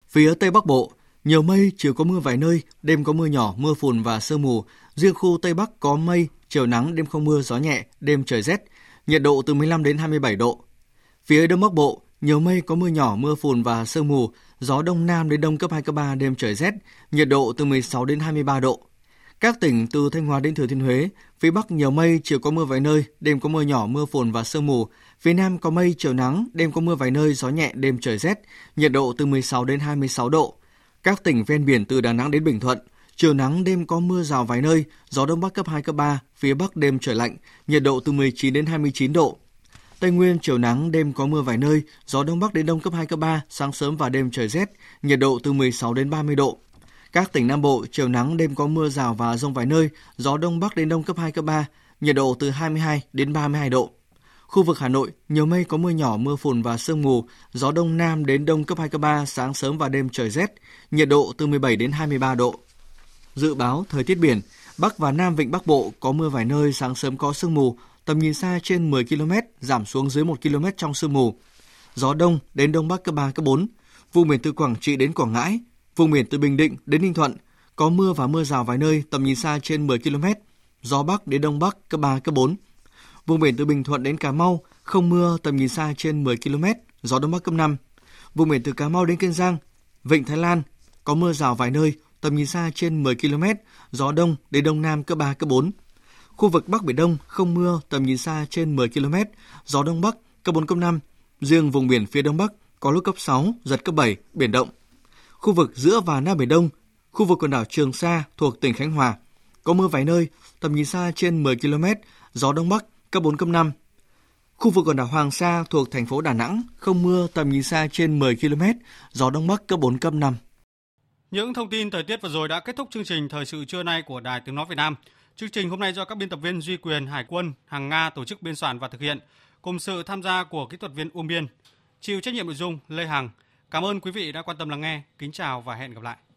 Phía Tây Bắc Bộ, nhiều mây, chiều có mưa vài nơi, đêm có mưa nhỏ, mưa phùn và sương mù. Riêng khu Tây Bắc có mây, chiều nắng, đêm không mưa, gió nhẹ, đêm trời rét, nhiệt độ từ 15 đến 27 độ. Phía Đông Bắc Bộ, nhiều mây có mưa nhỏ, mưa phùn và sương mù, gió Đông Nam đến Đông cấp 2, cấp 3, đêm trời rét, nhiệt độ từ 16 đến 23 độ. Các tỉnh từ Thanh Hóa đến Thừa Thiên Huế, phía Bắc nhiều mây, chiều có mưa vài nơi, đêm có mưa nhỏ, mưa phùn và sương mù. Phía Nam có mây, chiều nắng, đêm có mưa vài nơi, gió nhẹ, đêm trời rét, nhiệt độ từ 16 đến 26 độ. Các tỉnh ven biển từ Đà Nẵng đến Bình Thuận, chiều nắng, đêm có mưa rào vài nơi, gió Đông Bắc cấp 2, cấp 3, phía Bắc đêm trời lạnh, nhiệt độ từ 19 đến 29 độ. Tây Nguyên chiều nắng, đêm có mưa vài nơi, gió Đông Bắc đến Đông cấp 2, cấp 3, sáng sớm và đêm trời rét, nhiệt độ từ 16 đến 30 độ. Các tỉnh Nam Bộ chiều nắng, đêm có mưa rào và dông vài nơi, gió Đông Bắc đến Đông cấp 2, cấp 3, nhiệt độ từ 22 đến 32 độ. Khu vực Hà Nội, nhiều mây có mưa nhỏ, mưa phùn và sương mù, gió Đông Nam đến Đông cấp 2, cấp 3, sáng sớm và đêm trời rét, nhiệt độ từ 17 đến 23 độ. Dự báo thời tiết biển, Bắc và Nam Vịnh Bắc Bộ có mưa vài nơi, sáng sớm có sương mù, tầm nhìn xa trên 10 km, giảm xuống dưới 1 km trong sương mù. Gió Đông đến Đông Bắc cấp 3, cấp 4, vùng biển từ Quảng Trị đến Quảng Ngãi, vùng biển từ Bình Định đến Ninh Thuận, có mưa và mưa rào vài nơi, tầm nhìn xa trên 10 km, gió Bắc đến Đông Bắc cấp 3, cấp 4. Vùng biển từ Bình Thuận đến Cà Mau, không mưa, tầm nhìn xa trên 10 km, gió Đông Bắc cấp 5. Vùng biển từ Cà Mau đến Kiên Giang, Vịnh Thái Lan, có mưa rào vài nơi, tầm nhìn xa trên 10 km, gió Đông đến Đông Nam cấp 3, cấp 4. Khu vực Bắc Biển Đông không mưa, tầm nhìn xa trên 10 km, gió Đông Bắc cấp 4, cấp 5. Riêng vùng biển phía Đông Bắc có lúc cấp 6, giật cấp 7, biển động. Khu vực giữa và Nam Biển Đông, khu vực quần đảo Trường Sa thuộc tỉnh Khánh Hòa, có mưa vài nơi, tầm nhìn xa trên 10 km, gió Đông Bắc cấp 4, cấp 5. Khu vực quần đảo Hoàng Sa thuộc thành phố Đà Nẵng, không mưa, tầm nhìn xa trên 10 km, gió Đông Bắc cấp 4, cấp 5. Những thông tin thời tiết vừa rồi đã kết thúc chương trình Thời sự trưa nay của Đài Tiếng Nói Việt Nam. Chương trình hôm nay do các biên tập viên Duy Quyền, Hải Quân, Hằng Nga tổ chức biên soạn và thực hiện, cùng sự tham gia của kỹ thuật viên Uông Biên, chịu trách nhiệm nội dung Lê Hằng. Cảm ơn quý vị đã quan tâm lắng nghe. Kính chào và hẹn gặp lại.